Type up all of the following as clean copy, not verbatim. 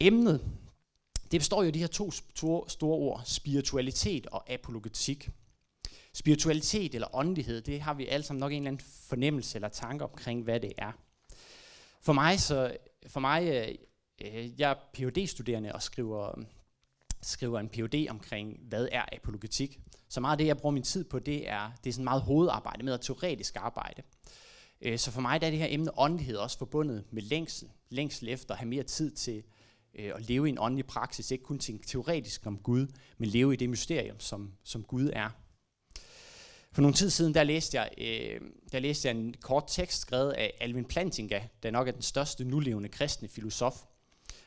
Emnet, det består jo af de her to store ord, spiritualitet og apologetik. Spiritualitet eller åndelighed, det har vi alle sammen nok en eller anden fornemmelse eller tanke omkring, hvad det er. Jeg er Ph.D.-studerende og skriver en Ph.D. omkring, hvad er apologetik. Så meget af det, jeg bruger min tid på, det er sådan meget hovedarbejde med, og teoretisk arbejde. Så for mig der er det her emne åndelighed også forbundet med længsel efter at have mere tid til at leve i en åndelig praksis, ikke kun tænke teoretisk om Gud, men leve i det mysterium, som Gud er. For nogle tid siden, der læste jeg en kort tekst skrevet af Alvin Plantinga, der nok er den største nulevende kristne filosof.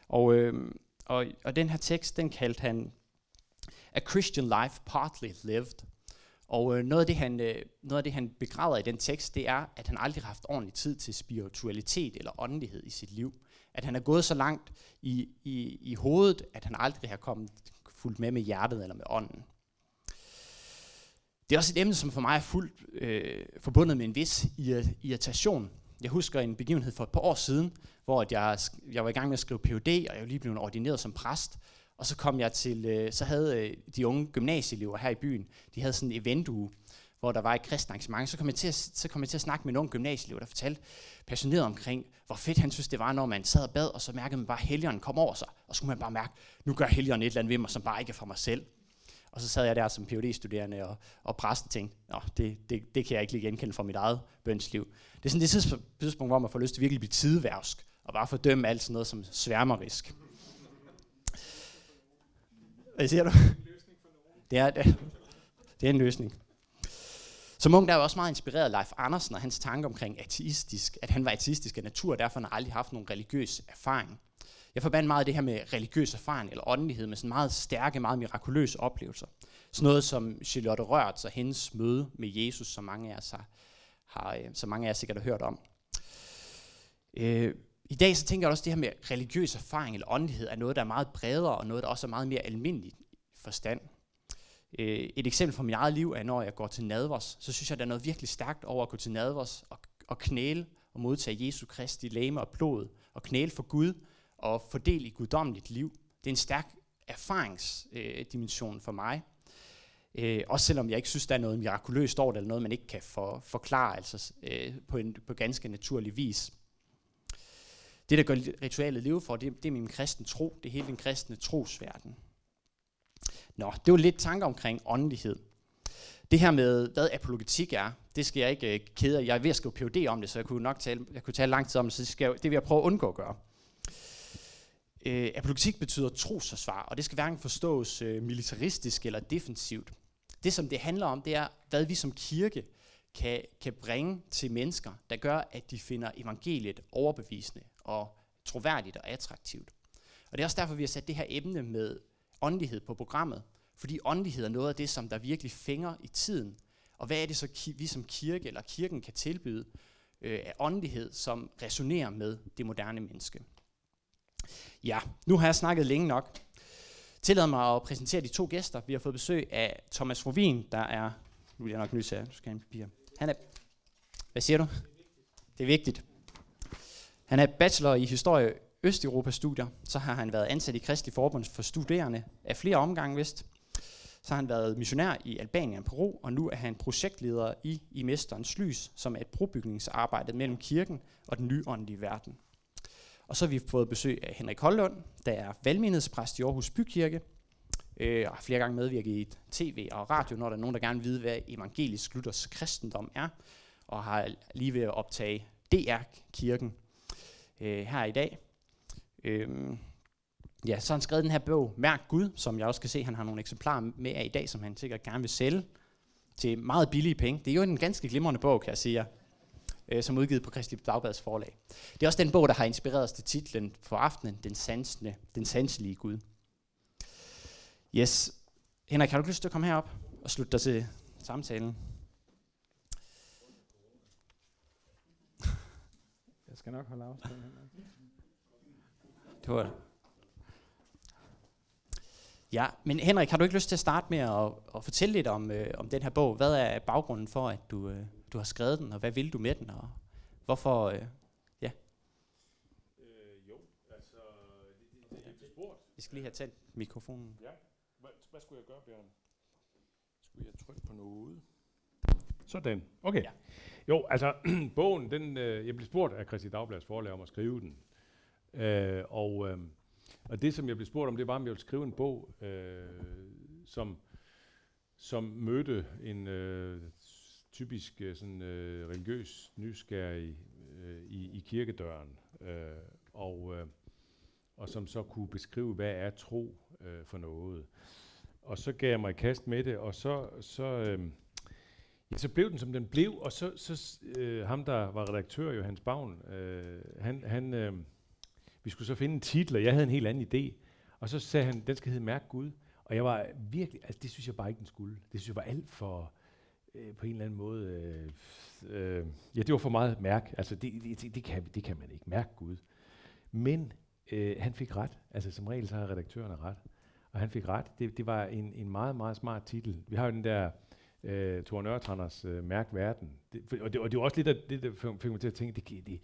Og den her tekst, den kaldte han A Christian Life Partly Lived. Og noget af det, han begræder i den tekst, det er, at han aldrig har haft ordentlig tid til spiritualitet eller åndelighed i sit liv. At han er gået så langt i hovedet, at han aldrig har fulgt med hjertet eller med ånden. Det er også et emne, som for mig er fuldt forbundet med en vis irritation. Jeg husker en begivenhed for et par år siden, hvor jeg var i gang med at skrive Ph.D., og jeg var lige blevet ordineret som præst. Og så kom jeg til, så havde de unge gymnasieelever her i byen, de havde sådan en eventuge, hvor der var et kristent arrangement. Så kom jeg til at snakke med en ung gymnasieelev, der fortalte passioneret omkring, hvor fedt han synes det var, når man sad og bad, og så mærkede man bare, at helligånden kom over sig. Og så kunne man bare mærke, nu gør helligånden et eller andet ved mig, som bare ikke er for mig selv. Og så sad jeg der som Ph.D.-studerende og præst og tænkte, det kan jeg ikke lige genkende fra mit eget bønsliv. Det er sådan det tidspunkt, hvor man får lyst til virkelig at blive tideværsk, og bare fordømme alt sådan noget som sværmerisk. Hvad siger du? Det er en løsning. Som ung, der er jo også meget inspireret af Leif Andersen og hans tanke omkring at han var ateistisk af natur, og derfor han aldrig haft nogen religiøs erfaring. Jeg forbandt meget af det her med religiøs erfaring eller åndelighed med sådan meget stærke, meget mirakuløse oplevelser. Sådan noget som Charlotte Rørt og hendes møde med Jesus, som mange af jer sikkert har hørt om. I dag så tænker jeg også, at det her med religiøs erfaring eller åndelighed er noget, der er meget bredere og noget, der også er meget mere almindeligt forstand. Et eksempel fra mit eget liv er, når jeg går til nadvers, så synes jeg, der er noget virkelig stærkt over at gå til nadvers og knæle og modtage Jesu Kristi legeme og blod og knæle for Gud og fordele i guddommeligt liv. Det er en stærk erfaringsdimension for mig. Også selvom jeg ikke synes, der er noget mirakuløst over det, eller noget, man ikke kan forklare på ganske naturlig vis. Det, der gør ritualet leve for, det er min kristne tro. Det er hele den kristne trosverden. Nå, det var lidt tanker omkring åndelighed. Det her med, hvad apologetik er, det skal jeg ikke kede af. Jeg er ved at skrive Ph.D. om det, så jeg kunne tale lang tid om det, så det vil jeg prøve at undgå at gøre. Apologetik betyder trosforsvar, og det skal hverken forstås militaristisk eller defensivt. Det, som det handler om, det er, hvad vi som kirke kan bringe til mennesker, der gør, at de finder evangeliet overbevisende og troværdigt og attraktivt. Og det er også derfor, vi har sat det her emne med åndelighed på programmet, fordi åndelighed er noget af det, som der virkelig fænger i tiden. Og hvad er det så, vi som kirke eller kirken kan tilbyde af åndelighed, som resonerer med det moderne menneske? Ja, nu har jeg snakket længe nok. Tillad mig at præsentere de to gæster. Vi har fået besøg af Thomas Ruvien, der er... Nu bliver jeg nok nødt til at have en papir. Han er... Hvad siger du? Det er vigtigt. Han er bachelor i historie Østeuropa-studier. Så har han været ansat i Kristlig Forbund for Studerende af flere omgange vist. Så har han været missionær i Albanien og Peru, og nu er han projektleder i Mesterens Lys, som er et brobygningsarbejde mellem kirken og den nyåndelige verden. Og så har vi fået besøg af Henrik Højlund, der er valgmenighedspræst i Aarhus Bykirke, og har flere gange medvirket i tv og radio, når der er nogen, der gerne vil vide, hvad evangelisk Luthers kristendom er, og har lige ved at optage DR-kirken her i dag. Ja, så har han skrevet den her bog, Mærk Gud, som jeg også kan se, han har nogle eksemplarer med af i dag, som han sikkert gerne vil sælge til meget billige penge. Det er jo en ganske glimrende bog, kan jeg sige jer, som udgivet på Kristeligt Dagblads Forlag. Det er også den bog, der har inspireret os til titlen for aftenen, Den sanselige Gud. Yes. Henrik, har du lyst til at komme herop og slutte dig til samtalen? Jeg skal nok holde afstand, Henrik. Det var det. Ja, men Henrik, har du ikke lyst til at starte med at fortælle lidt om den her bog? Hvad er baggrunden for, at du har skrevet den, og hvad vil du med den, og hvorfor? Jo, altså, det Jeg skal lige have tændt mikrofonen. Ja. Hvad skulle jeg gøre, Bjørn? Skulle jeg trykke på noget? Sådan. Okay. Ja. Jo, altså bogen, den, jeg blev spurgt af Kristi Dagblads Forlag om at skrive den. Og det, som jeg blev spurgt om, det var, om jeg ville skrive en bog, som mødte en typisk sådan, religiøs nysgerrig i kirkedøren, og som så kunne beskrive, hvad er tro for noget. Og så gav jeg mig i kast med det, og så blev den, som den blev, og så ham, der var redaktør, Johans Bavn, vi skulle så finde en titel, og jeg havde en helt anden idé, og så sagde han, den skal hedde Mærk Gud, og jeg var virkelig, altså det synes jeg bare ikke, den skulle. Det synes jeg var alt for, på en eller anden måde, ja, det var for meget mærk, altså det kan man ikke, mærke Gud. Men han fik ret, altså som regel så har redaktørerne ret, og han fik ret, det var en meget, meget smart titel. Vi har jo den der Tor Nørretranders Mærk Verden, og det var også lidt af det, der fik mig til at tænke,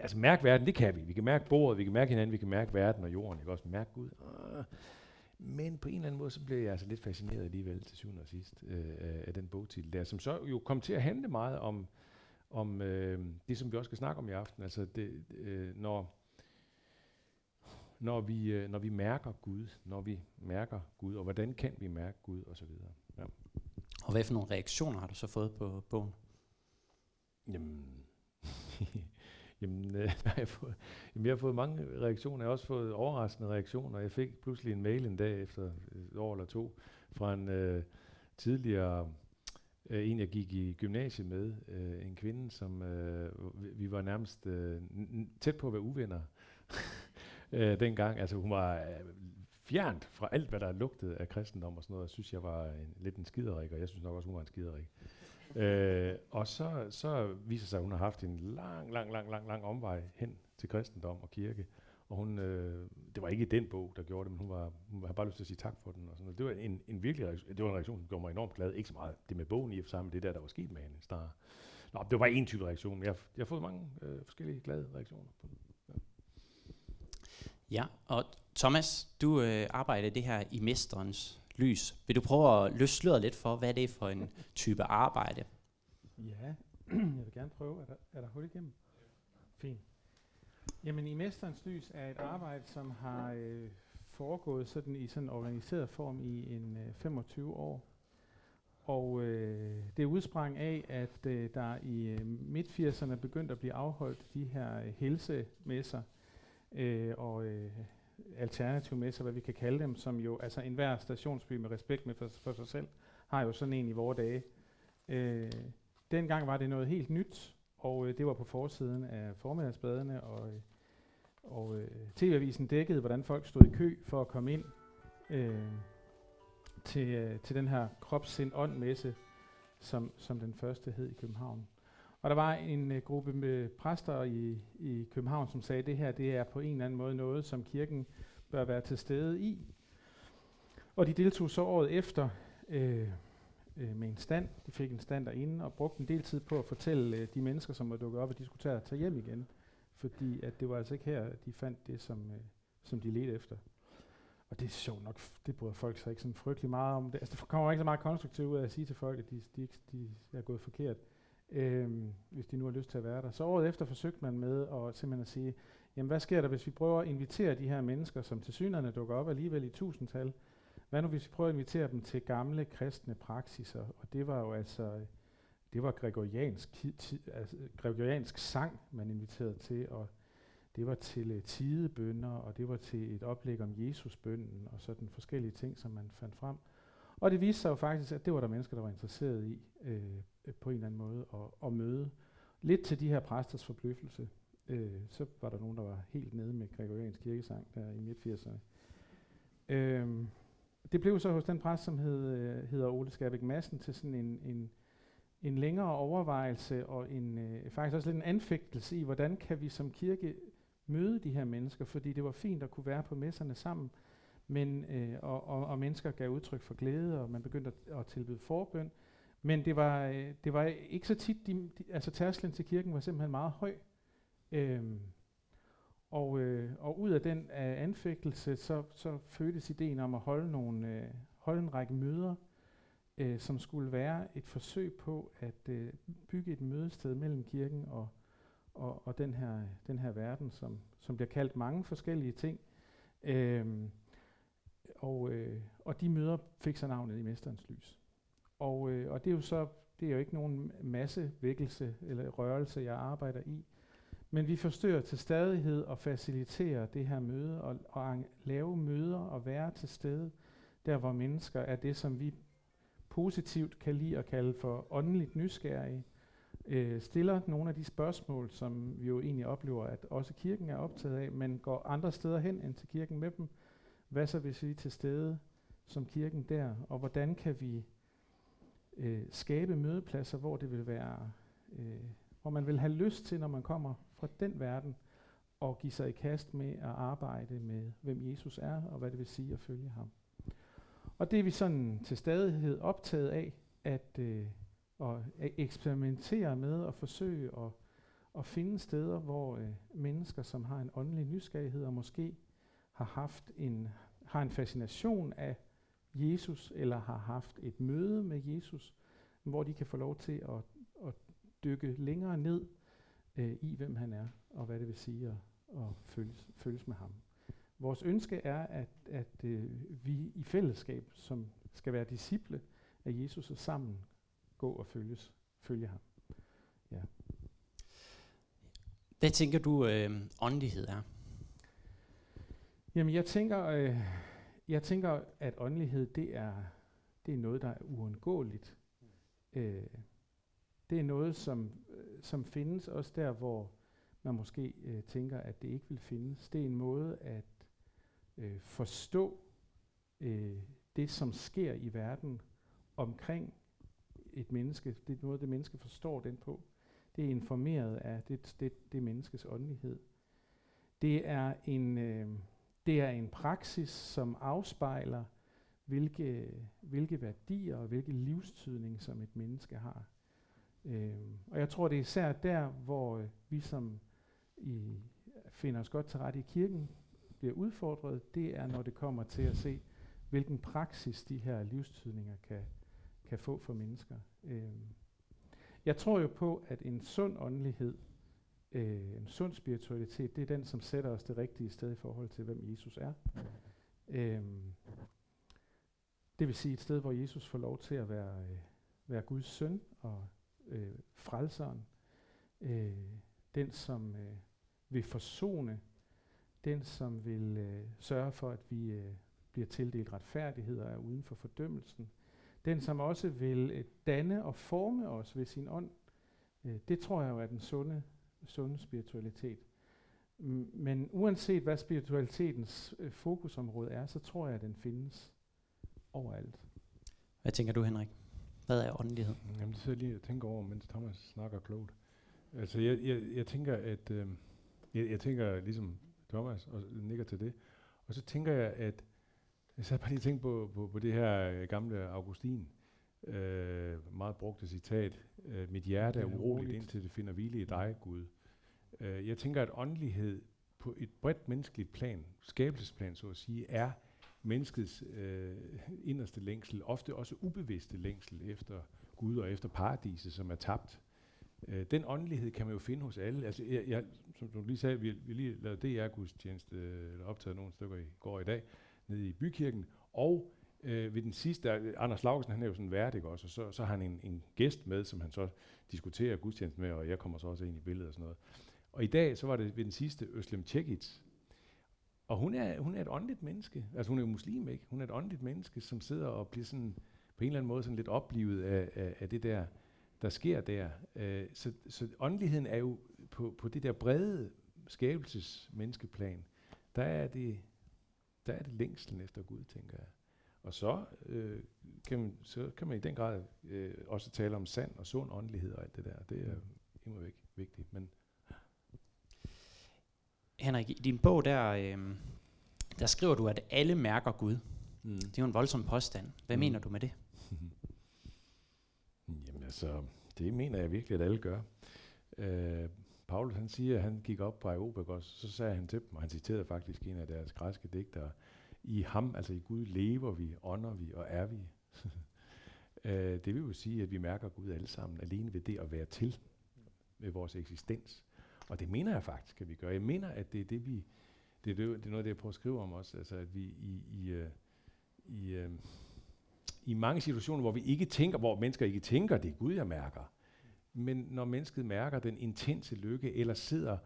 altså mærk verden, det kan vi. Vi kan mærke bordet, vi kan mærke hinanden, vi kan mærke verden og jorden, vi kan også mærke Gud. Men på en eller anden måde, så blev jeg altså lidt fascineret alligevel til syvende og sidst af den bogtitel der, som så jo kom til at handle meget om det, som vi også skal snakke om i aften. Altså det, når vi mærker Gud, og hvordan kan vi mærke Gud, og så videre. Ja. Og hvad for nogle reaktioner har du så fået på bogen? Jeg har fået mange reaktioner. Jeg har også fået overraskende reaktioner. Jeg fik pludselig en mail en dag efter et år eller to fra en tidligere, en jeg gik i gymnasiet med, en kvinde, som vi var nærmest tæt på at være uvenner dengang. Altså hun var fjernt fra alt, hvad der lugtede af kristendom og sådan noget. Jeg synes, jeg var lidt en skiderik, og jeg synes nok også, hun var en skiderik. Og så viser sig, at hun har haft en lang omvej hen til kristendom og kirke. Og hun, det var ikke den bog, der gjorde det, men hun havde bare lyst til at sige tak for den. Og sådan. Det var en virkelig reaktion, som gjorde mig enormt glad. Ikke så meget det med bogen i og for sig, men det der var sket med hende. Nå, det var en type reaktion, men jeg har fået mange forskellige glade reaktioner på det. Ja. Ja, og Thomas, du arbejder det her i Mesterens Lys. Vil du prøve at løfte sløret lidt for, hvad det er for en type arbejde? Ja, jeg vil gerne prøve. Er der hul igennem? Fint. Jamen, i Mesterens Lys er et arbejde, som har foregået sådan i sådan en organiseret form i en 25 år. Og det udsprang af, at der i midt-80'erne begyndte at blive afholdt de her helsemesser og alternative messer, hvad vi kan kalde dem, som jo, altså enhver stationsby med respekt med for sig selv, har jo sådan en i vore dage. Dengang var det noget helt nyt, og det var på forsiden af formiddagsbladene, og TV-avisen dækkede, hvordan folk stod i kø for at komme ind til den her krop-sind-ånd-messe, som den første hed i København. Og der var en gruppe med præster i København, som sagde, at det her det er på en eller anden måde noget, som kirken bør være til stede i. Og de deltog så året efter med en stand. De fik en stand derinde og brugte en del tid på at fortælle de mennesker, som var dukket op, at de skulle tage hjem igen. Fordi at det var altså ikke her, at de fandt det, som de ledte efter. Og det er sjovt nok, det bryder folk sig ikke sådan frygtelig meget om. Det. Altså, der kommer ikke så meget konstruktivt ud af at sige til folk, at de er gået forkert. Hvis de nu har lyst til at være der. Så året efter forsøgte man med at simpelthen at sige, jamen hvad sker der, hvis vi prøver at invitere de her mennesker, som tilsyneladende dukker op alligevel i tusindtal, hvad nu hvis vi prøver at invitere dem til gamle kristne praksiser, og det var jo altså, det var gregoriansk sang, man inviterede til, og det var til tidebønder, og det var til et oplæg om Jesusbønden, og sådan forskellige ting, som man fandt frem. Og det viste sig jo faktisk, at det var der mennesker, der var interesseret i, på en eller anden måde, at møde. Lidt til de her præsters forbløffelse, så var der nogen, der var helt nede med gregoriansk kirkesang der i midt-80'erne. Det blev så hos den præst, som hedder Ole Skærbæk Madsen, til sådan en længere overvejelse, og faktisk også lidt en anfægtelse i, hvordan kan vi som kirke møde de her mennesker, fordi det var fint at kunne være på messerne sammen, men, og mennesker gav udtryk for glæde, og man begyndte at tilbyde forbøn. Men det var ikke så tit, altså tærsklen til kirken var simpelthen meget høj. Og ud af den anfægtelse, så fødtes ideen om at holde en række møder, som skulle være et forsøg på at bygge et mødested mellem kirken og den her verden, som bliver kaldt mange forskellige ting. Og de møder fik så navnet I Mesterens Lys. Og det er jo ikke nogen massevækkelse eller rørelse, jeg arbejder i. Men vi forsøger til stadighed at facilitere det her møde og lave møder og være til stede, der hvor mennesker er det, som vi positivt kan lide at kalde for åndeligt nysgerrige, stiller nogle af de spørgsmål, som vi jo egentlig oplever, at også kirken er optaget af, men går andre steder hen end til kirken med dem. Hvad så hvis vi er til stede som kirken der, og hvordan kan vi skabe mødepladser, hvor det vil være... hvor man vil have lyst til, når man kommer fra den verden, og give sig i kast med at arbejde med, hvem Jesus er, og hvad det vil sige at følge ham. Og det er vi sådan til stadighed optaget af, at eksperimentere med og forsøge at finde steder, hvor mennesker, som har en åndelig nysgerrighed, og måske har en fascination af Jesus, eller har haft et møde med Jesus, hvor de kan få lov til at dykke længere ned i, hvem han er, og hvad det vil sige at følges med ham. Vores ønske er, at vi i fællesskab, som skal være disciple af Jesus, og sammen gå og følge ham. Ja. Hvad tænker du åndelighed er? Jamen, jeg tænker, at åndelighed det er noget, der er uundgåeligt. Det er noget, som findes også der, hvor man måske tænker, at det ikke vil findes. Det er en måde at forstå det, som sker i verden omkring et menneske. Det er en måde, det menneske forstår den på. Det er informeret af det menneskes åndelighed. Det er en praksis, som afspejler, hvilke værdier og hvilke livstydning, som et menneske har. Og jeg tror, det er især der, hvor vi som finder os godt til rette i kirken, bliver udfordret, det er, når det kommer til at se, hvilken praksis de her livstydninger kan få for mennesker. Jeg tror jo på, at en sund åndelighed, en sund spiritualitet, det er den, som sætter os det rigtige sted i forhold til, hvem Jesus er. Det vil sige et sted, hvor Jesus får lov til at være Guds søn og frelseren, den som vil forsone, den som vil sørge for, at vi bliver tildelt retfærdighed og er uden for fordømmelsen, den som også vil danne og forme os ved sin ånd, det tror jeg jo er den sunde spiritualitet. Men uanset hvad spiritualitetens fokusområde er, så tror jeg, at den findes overalt. Hvad tænker du, Henrik? Hvad er åndelighed? Jamen, det sidder lige at tænke over, mens Thomas snakker klogt. Altså, jeg tænker, at... jeg tænker ligesom Thomas, og nikker til det. Og så tænker jeg, at... Jeg sad bare lige og tænkte på det her gamle Augustin. Meget brugte citat. Mit hjerte er uroligt, indtil det finder hvile i dig, Gud. Jeg tænker, at åndelighed på et bredt menneskeligt plan, skabelsesplan så at sige, er... menneskets inderste længsel, ofte også ubevidste længsel efter Gud og efter paradiset, som er tabt. Den åndelighed kan man jo finde hos alle. Altså, som du lige sagde, vi lige lavede DR-gudstjeneste, eller optaget nogle stykker i går i dag, nede i Bykirken, og ved den sidste, Anders Laugesen, han er jo sådan en vært, ikke også, og så har han en gæst med, som han så diskuterer gudstjenesten med, og jeg kommer så også ind i billedet og sådan noget. Og i dag, så var det ved den sidste Özlem Cekic. Og hun er et åndeligt menneske, altså hun er jo muslim, ikke? Hun er et åndeligt menneske, som sidder og bliver sådan, på en eller anden måde sådan lidt oplivet af det der sker der. Så åndeligheden er jo på det der brede skabelsesmenneskeplan, der er det længslen efter Gud, tænker jeg. Og så kan man i den grad også tale om sand og sund åndelighed og alt det der. Det er imodvæk vigtigt, men... Henrik, i din bog, der skriver du, at alle mærker Gud. Mm. Det er jo en voldsom påstand. Hvad mener du med det? Jamen altså, det mener jeg virkelig, at alle gør. Paulus, han siger, at han gik op på Areopagos, så sagde han til dem, og han citerede faktisk en af deres græske digtere, i ham, altså i Gud, lever vi, ånder vi og er vi. Det vil jo sige, at vi mærker Gud alle sammen, alene ved det at være til, ved vores eksistens. Og det mener jeg faktisk, at vi gør. Jeg mener, at det er det, vi... Det er noget, det jeg prøver at skrive om også, altså at vi i mange situationer, hvor vi ikke tænker, hvor mennesker ikke tænker, det er Gud, jeg mærker. Men når mennesket mærker den intense lykke, eller sidder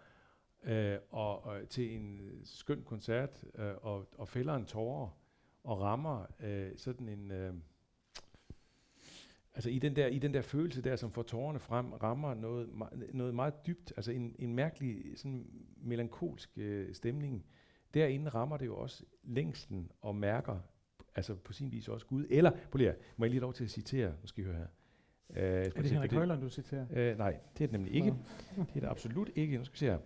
og til en skøn koncert og fælder en tårer og rammer sådan en... Altså i den der følelse der, som får tårerne frem, rammer noget meget dybt, altså en mærkelig sådan melankolsk stemning. Derinde rammer det jo også længsten og mærker, altså på sin vis også Gud. Eller, må jeg lige lov til at citere, nu skal I høre her. Er det Henrik Højlund, du citerer? Nej, det er det nemlig ikke. Det er det absolut ikke. Nu skal vi se her.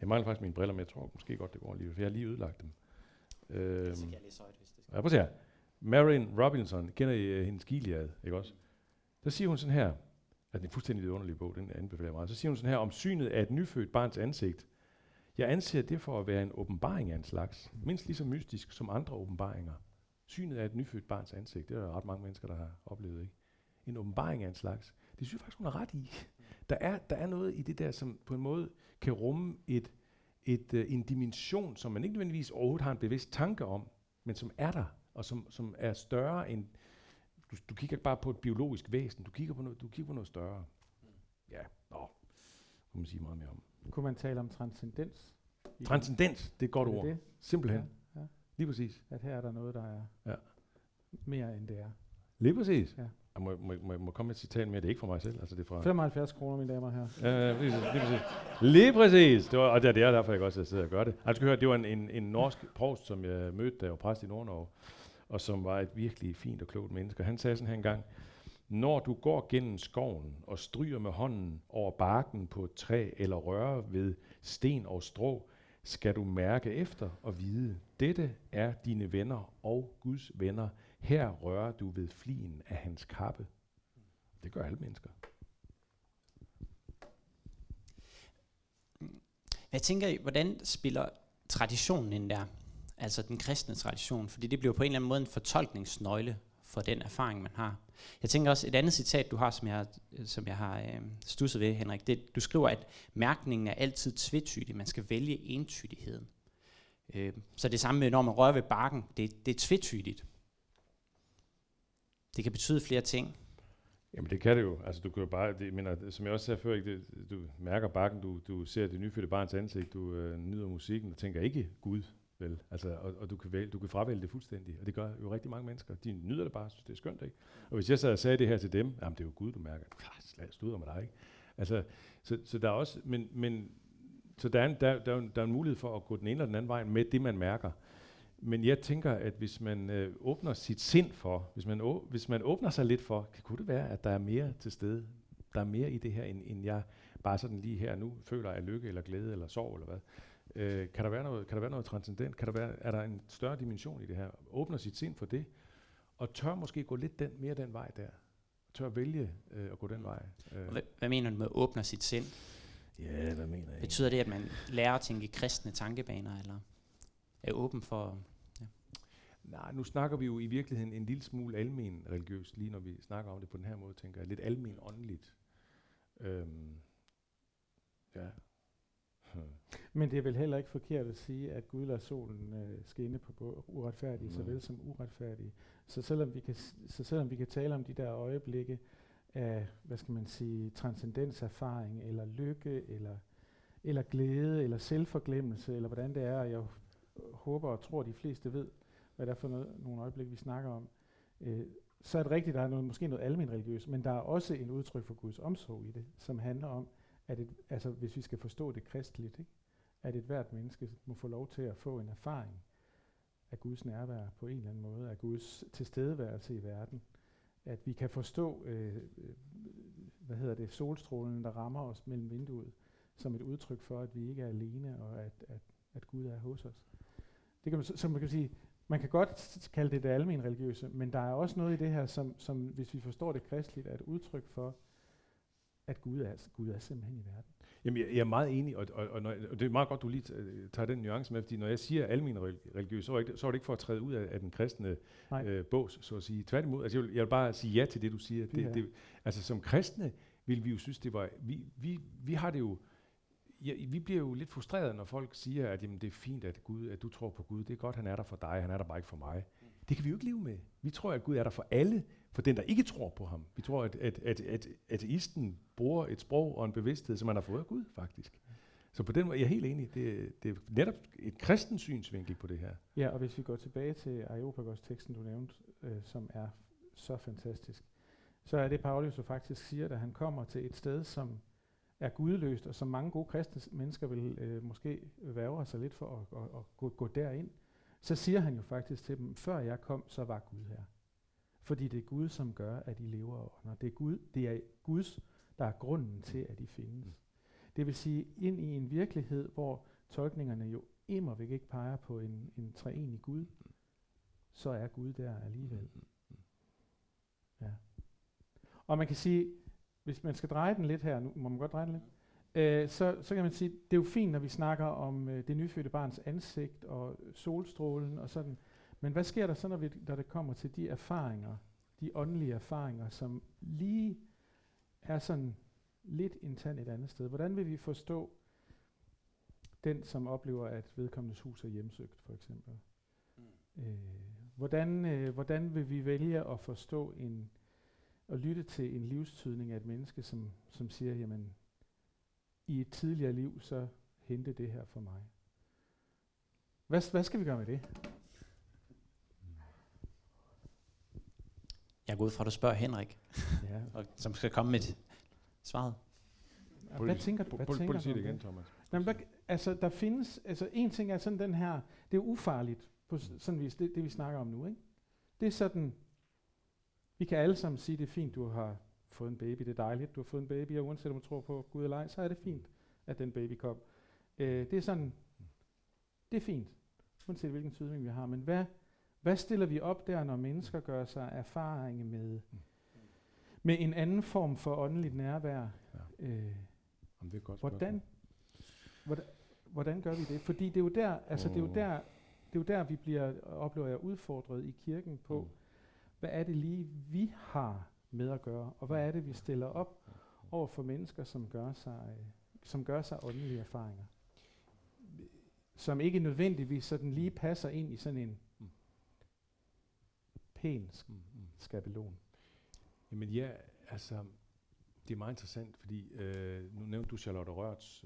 Jeg mangler faktisk mine briller, men jeg tror måske godt, det går lige, for jeg har lige ødelagt dem. Det skal jeg lige søjt, hvis det skal. Ja, prøv at se her. Marilynne Robinson, kender I hendes Giliad, ikke også? Der siger hun sådan her, altså det er en fuldstændig underlig bog, den anbefaler jeg meget, så siger hun sådan her om synet af et nyfødt barns ansigt. Jeg anser det for at være en åbenbaring af en slags, mindst lige så mystisk som andre åbenbaringer. Synet af et nyfødt barns ansigt, det er der ret mange mennesker, der har oplevet, ikke? En åbenbaring af en slags. Det synes jeg faktisk, hun har ret i. Der er noget i det der, som på en måde kan rumme en dimension, som man ikke nødvendigvis overhovedet har en bevidst tanke om, men som er der. Og som er større end... Du kigger ikke bare på et biologisk væsen, du kigger på noget større. Ja, kunne man sige meget mere om. Kunne man tale om transcendens? Transcendens, det er et godt ord. Det? Simpelthen. Ja, ja. Lige præcis. At her er der noget, der er mere end det er. Lige præcis. Ja. Jeg må komme med et citat mere, det er ikke fra mig selv. Altså det er fra 75 kroner, mine damer her. Lige præcis. Det var, og det er derfor, jeg også sidder og gør det. Jeg skal høre, det var en norsk provst, som jeg mødte, da jeg var præst i Nordnorge, og som var et virkelig fint og klogt menneske. Han sagde sådan her engang, når du går gennem skoven og stryger med hånden over barken på et træ eller rører ved sten og strå, skal du mærke efter og vide, dette er dine venner og Guds venner. Her rører du ved flien af hans kappe. Det gør alle mennesker. Hvad tænker I, hvordan spiller traditionen ind der? Altså den kristne tradition, fordi det bliver på en eller anden måde en fortolkningsnøgle for den erfaring, man har. Jeg tænker også, et andet citat, du har, som jeg har studset ved, Henrik, det du skriver, at mærkningen er altid tvetydig. Man skal vælge entydigheden. Så det samme med, når man rører ved barken, det er tvetydigt. Det kan betyde flere ting. Jamen det kan det jo. Altså du kan jo bare, som jeg også sagde før, ikke, du mærker bakken, du ser det nyfødte barns ansigt, du nyder musikken og tænker ikke Gud, vel? Altså og du kan fravælge det fuldstændig, og det gør jo rigtig mange mennesker. De nyder det bare, synes det er skønt, ikke? Og hvis jeg så sagde det her til dem, jamen det er jo Gud, du mærker. Lad os studere med dig, ikke? Altså så der er også, men så der er en mulighed for at gå den ene eller den anden vej med det man mærker. Men jeg tænker, at hvis man åbner sit sind for, hvis man åbner sig lidt for, kunne det være, at der er mere til stede, der er mere i det her, end jeg bare sådan lige her nu føler af lykke eller glæde eller sorg eller hvad. Kan der være noget transcendent? Er der en større dimension i det her? Åbner sit sind for det, og tør måske gå lidt mere den vej der. Tør vælge at gå den vej. Hvad mener du med åbner sit sind? Ja, hvad mener jeg? Betyder det, at man lærer at tænke kristne tankebaner, eller? Er åben for... Ja. Nej, nu snakker vi jo i virkeligheden en lille smule almen religiøst, lige når vi snakker om det på den her måde, tænker jeg. Lidt almen åndeligt. Ja. Men det er vel heller ikke forkert at sige, at Gud lader solen skinne på uretfærdige, såvel som uretfærdige. Så selvom vi kan tale om de der øjeblikke af, hvad skal man sige, transcendenserfaring, eller lykke, eller glæde, eller selvforglemmelse, eller hvordan det er, jeg håber og tror, at de fleste ved, hvad der er for nogle øjeblik, vi snakker om, så er det rigtigt, der er måske noget almen religiøst, men der er også en udtryk for Guds omsorg i det, som handler om, at hvis vi skal forstå det kristeligt, ikke? At et hvert menneske må få lov til at få en erfaring af Guds nærvær på en eller anden måde, af Guds tilstedeværelse i verden. At vi kan forstå, solstrålen, der rammer os mellem vinduet, som et udtryk for, at vi ikke er alene, og at Gud er hos os. Det kan man, så man kan sige, man kan godt kalde det det almen religiøse, men der er også noget i det her, som hvis vi forstår det kristeligt, er et udtryk for, at Gud er simpelthen i verden. Jamen, jeg er meget enig, og det er meget godt, du lige tager den nuance med, fordi når jeg siger almen religiøs, så er det ikke for at træde ud af den kristne bås, så at sige. Tværtimod, altså jeg vil bare sige ja til det, du siger. Det, altså som kristne vil vi jo synes, det var, vi har det jo, vi bliver jo lidt frustreret, når folk siger, at jamen, det er fint, at du tror på Gud, det er godt, han er der for dig, han er der bare ikke for mig. Det kan vi jo ikke leve med. Vi tror, at Gud er der for alle, for den, der ikke tror på ham. Vi tror, at ateisten bruger et sprog og en bevidsthed, som han har fået af Gud, faktisk. Så på den måde, jeg er helt enig, det er netop et kristen synsvinkel på det her. Ja, og hvis vi går tilbage til Areopagos-teksten, du nævnte, som er så fantastisk, så er det, Paulus jo faktisk siger, da han kommer til et sted, som er gudløst, og som mange gode kristne mennesker vil måske værge sig lidt for at gå derind, så siger han jo faktisk til dem, før jeg kom, så var Gud her. Fordi det er Gud, som gør, at I lever og ånder. Det er Guds, der er grunden til, at I findes. Det vil sige, ind i en virkelighed, hvor tolkningerne jo immervæk ikke peger på en treenig Gud, så er Gud der alligevel. Ja. Og man kan sige, hvis man skal dreje den lidt her, nu må man godt dreje den lidt, så kan man sige, det er jo fint, når vi snakker om det nyfødte barns ansigt og solstrålen og sådan. Men hvad sker der så, når det kommer til de erfaringer, de åndelige erfaringer, som lige er sådan lidt internt et andet sted? Hvordan vil vi forstå den, som oplever, at vedkommendes hus er hjemsøgt, for eksempel? Hvordan vil vi vælge at forstå og lytte til en livstydning af et menneske, som siger, jamen, i et tidligere liv, så hente det her for mig. Hvad skal vi gøre med det? Jeg går ud fra, at du spørger Henrik, ja. Som skal komme med svaret. Hvad tænker du? Prøv at sige det igen, Thomas. Der findes, en ting er sådan den her, det er ufarligt, på sådan vis, det vi snakker om nu, ikke? Det er sådan, vi kan alle sammen sige, det er fint, du har fået en baby, det er dejligt, du har fået en baby, og uanset om du tror på Gud eller ej, så er det fint, at den baby kom. Det er sådan, det er fint, uanset hvilken tydning vi har, men hvad stiller vi op der, når mennesker gør sig erfaringer med en anden form for åndeligt nærvær? Ja. Det er godt hvordan gør vi det? Fordi det er jo der, vi bliver, oplever jeg, udfordret i kirken på, hvad er det lige, vi har med at gøre, og hvad er det, vi stiller op over for mennesker, som gør sig åndelige erfaringer, som ikke nødvendigvis sådan lige passer ind i sådan en skabelon. Jamen ja, altså, det er meget interessant, fordi nu nævnte du Charlotte Rørts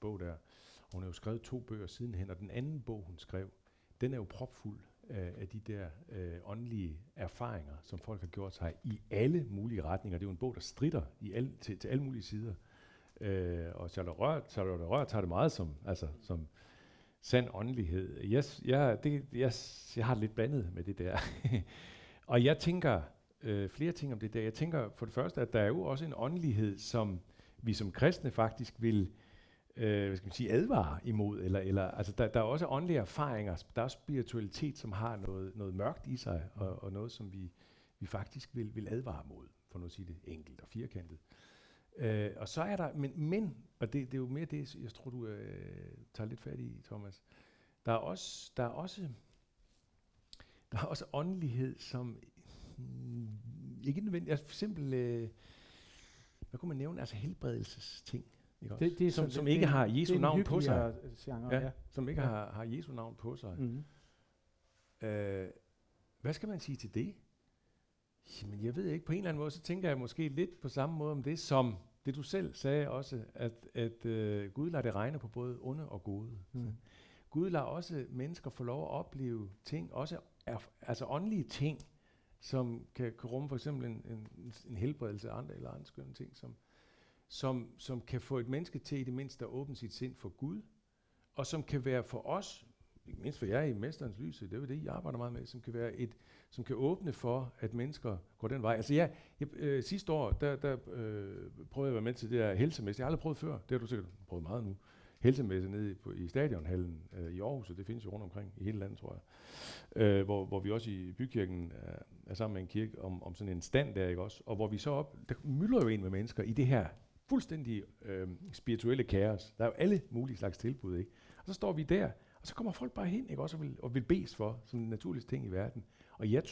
bog der, og hun har jo skrevet 2 bøger sidenhen, og den anden bog, hun skrev, den er jo propfuld af de der åndelige erfaringer, som folk har gjort sig i alle mulige retninger. Det er jo en bog, der stritter til alle mulige sider. Og Charlotte Rørt tager det meget som sand åndelighed. Jeg har det lidt blandet med det der. Og jeg tænker flere ting om det der. Jeg tænker for det første, at der er jo også en åndelighed, som vi som kristne faktisk vil advare imod. Der er også åndelige erfaringer. Der er spiritualitet, som har noget mørkt i sig, og noget, som vi faktisk vil advare mod, for nu at sige det enkelt og firkantet. Og så er der, men og det er jo mere det, jeg tror, du tager lidt fat i, Thomas. Der er også åndelighed, som ikke nødvendigt, altså for eksempel, hvad kunne man nævne, altså helbredelsesting, ikke også? Det er som ikke har Jesu navn på sig. Genre, ja. Som ikke har Jesu navn på sig. Mm-hmm. Hvad skal man sige til det? Jamen, jeg ved ikke, på en eller anden måde, så tænker jeg måske lidt på samme måde om det, som det du selv sagde også, at Gud lader det regne på både onde og gode. Mm. Gud lader også mennesker få lov at opleve ting, også åndelige ting, som kan rumme for eksempel en helbredelse af andre eller andre skønne ting, som kan få et menneske til i det mindste at åbne sit sind for Gud, og som kan være for os, ikke mindst for jer i Mesterens Lys, det er jo det, I arbejder meget med, som kan være som kan åbne for, at mennesker går den vej. Altså jeg sidste år, der prøvede jeg at være med til det her helsemester. Jeg har aldrig prøvet før, det har du sikkert prøvet meget nu. helsemesse nede i stadionhallen i Aarhus, og det findes jo rundt omkring i hele landet, tror jeg. Hvor vi også i bykirken er sammen med en kirke om sådan en stand der, ikke også? Og hvor vi så der myldrer jo ind med mennesker i det her fuldstændig spirituelle kaos. Der er jo alle mulige slags tilbud, ikke? Og så står vi der, og så kommer folk bare hen, ikke også, og vil bes for sådan en naturlig ting i verden. Og jeg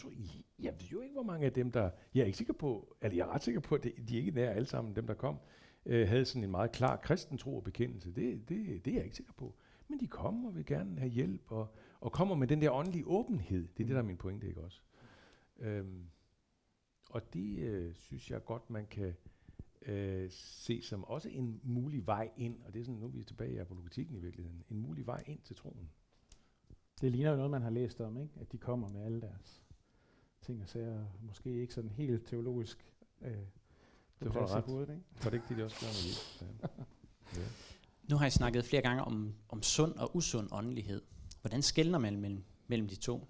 ved jo ikke, hvor mange af dem, jeg er ret sikker på, at de ikke nær alle sammen, dem der kom, havde sådan en meget klar kristen tro og bekendelse. Det er jeg ikke sikker på. Men de kommer og vil gerne have hjælp, og kommer med den der åndelige åbenhed. Det er det, der er min pointe, ikke også? Og det synes jeg godt, man kan se som også en mulig vej ind, og det er sådan, nu vi er tilbage i apologetikken i virkeligheden, en mulig vej ind til troen. Det ligner jo noget, man har læst om, ikke? At de kommer med alle deres ting og sager, måske ikke sådan helt teologisk. Det holder ret. Hovedet, ikke? For det ikke, de også gør med det. Ja. Nu har jeg snakket flere gange om sund og usund åndelighed. Hvordan skelner man mellem de to?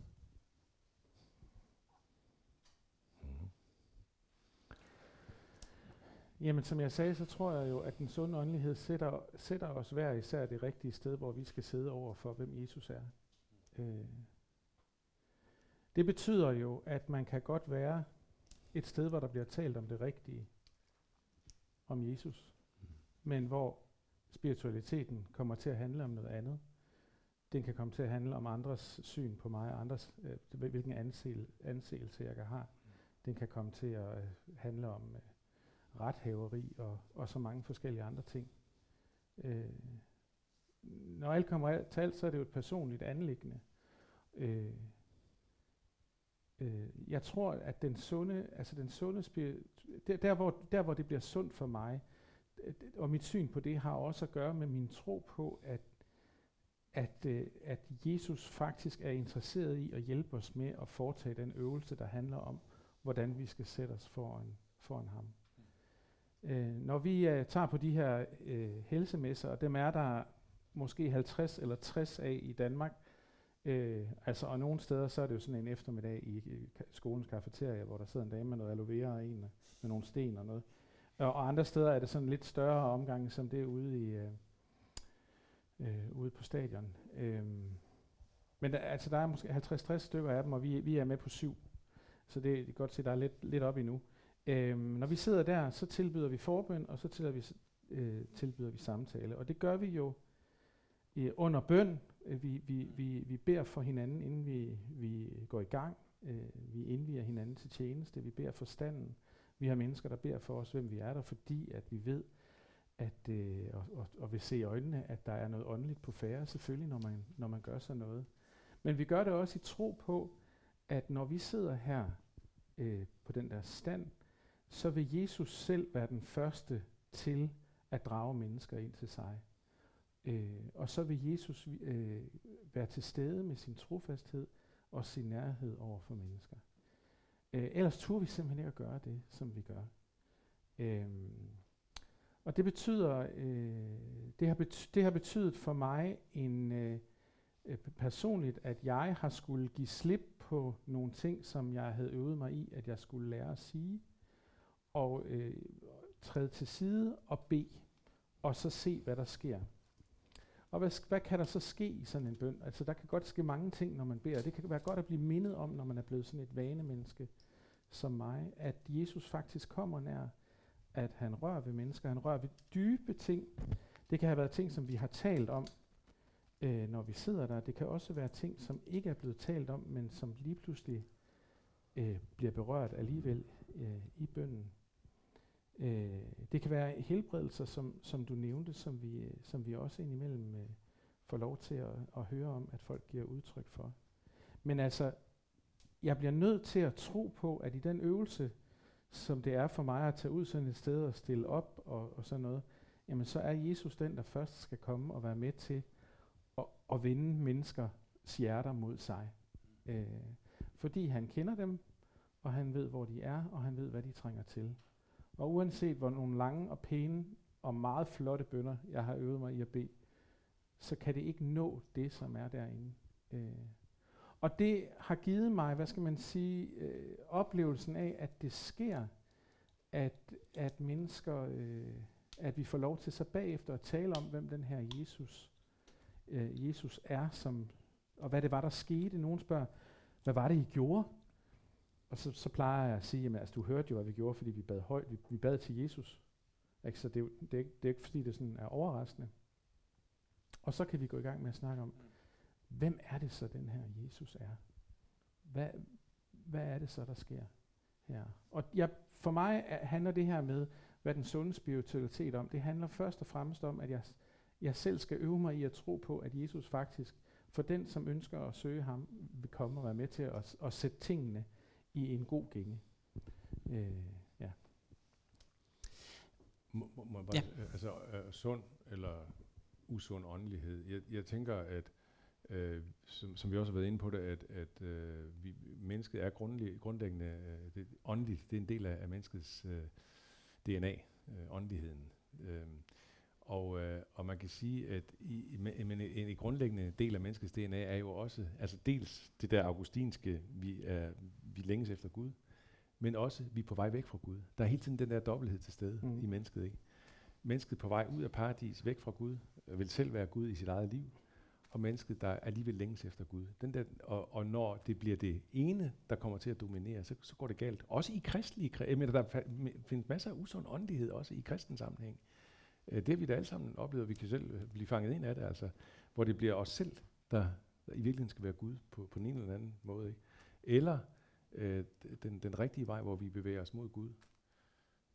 Jamen, som jeg sagde, så tror jeg jo, at den sunde åndelighed sætter os hver især det rigtige sted, hvor vi skal sidde over for, hvem Jesus er. Det betyder jo, at man kan godt være et sted, hvor der bliver talt om det rigtige, om Jesus, men hvor spiritualiteten kommer til at handle om noget andet. Den kan komme til at handle om andres syn på mig, andres, hvilken anseelse jeg har. Den kan komme til at handle om rethaveri og så mange forskellige andre ting. Når alt kommer til alt, så er det jo et personligt anliggende. Jeg tror, at den sunde der hvor det bliver sundt for mig, og mit syn på det har også at gøre med min tro på, at Jesus faktisk er interesseret i at hjælpe os med at foretage den øvelse, der handler om, hvordan vi skal sætte os foran ham. Når vi tager på de her helsemesser, og dem er der måske 50 eller 60 af i Danmark, og nogle steder så er det jo sådan en eftermiddag i skolens kafeteria, hvor der sidder en dame med noget aloe vera og en med nogle sten og noget. Og andre steder er det sådan lidt større omgange, som det er ude på stadion. Men der er måske 50-60 stykker af dem, og vi er med på 7. Så det er godt se, der er lidt op endnu. Når vi sidder der, så tilbyder vi forbøn, og så tilbyder vi samtale. Og det gør vi jo under bøn. Vi beder for hinanden, inden vi går i gang. Vi indvier hinanden til tjeneste. Vi beder for standen. Vi har mennesker, der beder for os, hvem vi er der, fordi at vi ved, at, og vil se i øjnene, at der er noget åndeligt på færde, selvfølgelig, når man gør sådan noget. Men vi gør det også i tro på, at når vi sidder her på den der stand, så vil Jesus selv være den første til at drage mennesker ind til sig. Og så vil Jesus være til stede med sin trofasthed og sin nærhed over for mennesker. Ellers turde vi simpelthen ikke at gøre det, som vi gør. Og det betyder, det har betydet for mig personligt, at jeg har skulle give slip på nogle ting, som jeg havde øvet mig i, at jeg skulle lære at sige, og træde til side og bede, og så se, hvad der sker. Og hvad kan der så ske i sådan en bøn? Altså, der kan godt ske mange ting, når man beder. Det kan være godt at blive mindet om, når man er blevet sådan et vanemenneske som mig, at Jesus faktisk kommer nær, at han rører ved mennesker, han rører ved dybe ting. Det kan have været ting, som vi har talt om, når vi sidder der. Det kan også være ting, som ikke er blevet talt om, men som lige pludselig bliver berørt alligevel i bønnen. Det kan være helbredelser, som du nævnte, som vi også indimellem får lov til at høre om, at folk giver udtryk for. Men altså, jeg bliver nødt til at tro på, at i den øvelse, som det er for mig at tage ud sådan et sted og stille op og sådan noget, jamen så er Jesus den, der først skal komme og være med til at vende menneskers hjerter mod sig. Fordi han kender dem, og han ved, hvor de er, og han ved, hvad de trænger til. Og uanset hvor nogle lange og pæne og meget flotte bønner, jeg har øvet mig i at bede, så kan det ikke nå det, som er derinde. Og det har givet mig, oplevelsen af, at det sker, at mennesker at vi får lov til så bagefter at tale om, hvem den her Jesus er, som, og hvad det var, der skete. Nogen spørger, hvad var det, I gjorde? Og så plejer jeg at sige, at altså, du hørte jo, hvad vi gjorde, fordi vi bad højt. Vi bad til Jesus. Ikke? Så det er ikke, fordi det sådan er overraskende. Og så kan vi gå i gang med at snakke om, hvem er det så, den her Jesus er? Hvad er det så, der sker her? Og for mig handler det her med, hvad den sunde spiritualitet om. Det handler først og fremmest om, at jeg selv skal øve mig i at tro på, at Jesus faktisk, for den, som ønsker at søge ham, vil komme og være med til at sætte tingene i en god gænge. Ja. Må bare, ja. Altså sund eller usund åndelighed. Jeg tænker, at som vi også har været inde på det, at mennesket er grundlæggende åndeligt. Det er en del af menneskets DNA, åndeligheden. Og man kan sige, at en grundlæggende del af menneskets DNA er jo også, altså dels det der augustinske, vi længes efter Gud, men også, vi er på vej væk fra Gud. Der er hele tiden den der dobbelthed til stede i mennesket, ikke? Mennesket på vej ud af paradis, væk fra Gud, vil selv være Gud i sit eget liv, og mennesket, der alligevel længes efter Gud. Og når det bliver det ene, der kommer til at dominere, så går det galt. Også i kristelige, men der findes masser af usund åndelighed, også i kristen sammenhæng. Det har vi da alle sammen oplevet, og vi kan selv blive fanget ind af det, altså, hvor det bliver os selv, der i virkeligheden skal være Gud på den ene eller anden måde, ikke? Eller den rigtige vej, hvor vi bevæger os mod Gud.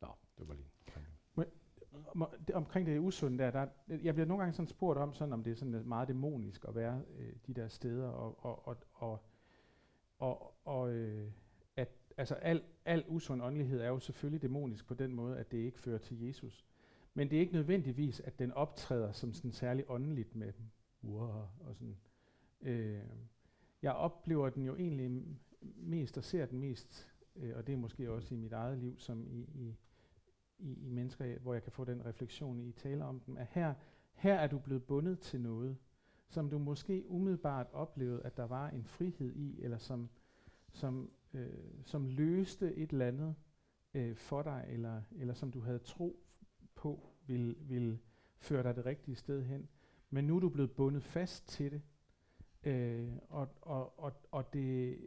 Nå, det var lige. Omkring det usunde der, jeg bliver nogle gange sådan spurgt om det er sådan meget dæmonisk at være de der steder, og at altså al usund åndelighed er jo selvfølgelig dæmonisk på den måde, at det ikke fører til Jesus. Men det er ikke nødvendigvis, at den optræder som sådan særlig åndeligt med og sådan. Jeg oplever den jo egentlig mest og ser den mest, og det er måske også i mit eget liv, som i mennesker, hvor jeg kan få den refleksion, I taler om dem, at her er du blevet bundet til noget, som du måske umiddelbart oplevede, at der var en frihed i, eller som løste et eller andet for dig, eller som du havde tro på, vil føre dig det rigtige sted hen. Men nu er du blevet bundet fast til det, og det,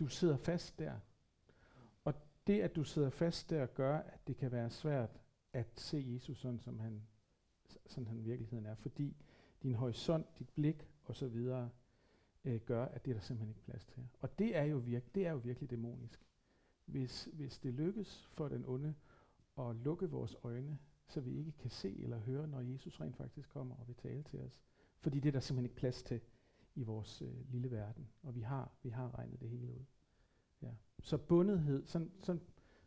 du sidder fast der. Og det, at du sidder fast der, gør, at det kan være svært at se Jesus, sådan som han i virkeligheden er, fordi din horisont, dit blik osv. Gør, at det er der simpelthen ikke plads til. Og det er jo, virkelig dæmonisk. Hvis det lykkes for den onde at lukke vores øjne, så vi ikke kan se eller høre, når Jesus rent faktisk kommer og vil tale til os. Fordi det er der simpelthen ikke plads til i vores lille verden, og vi har regnet det hele ud. Ja. Så bundethed, sådan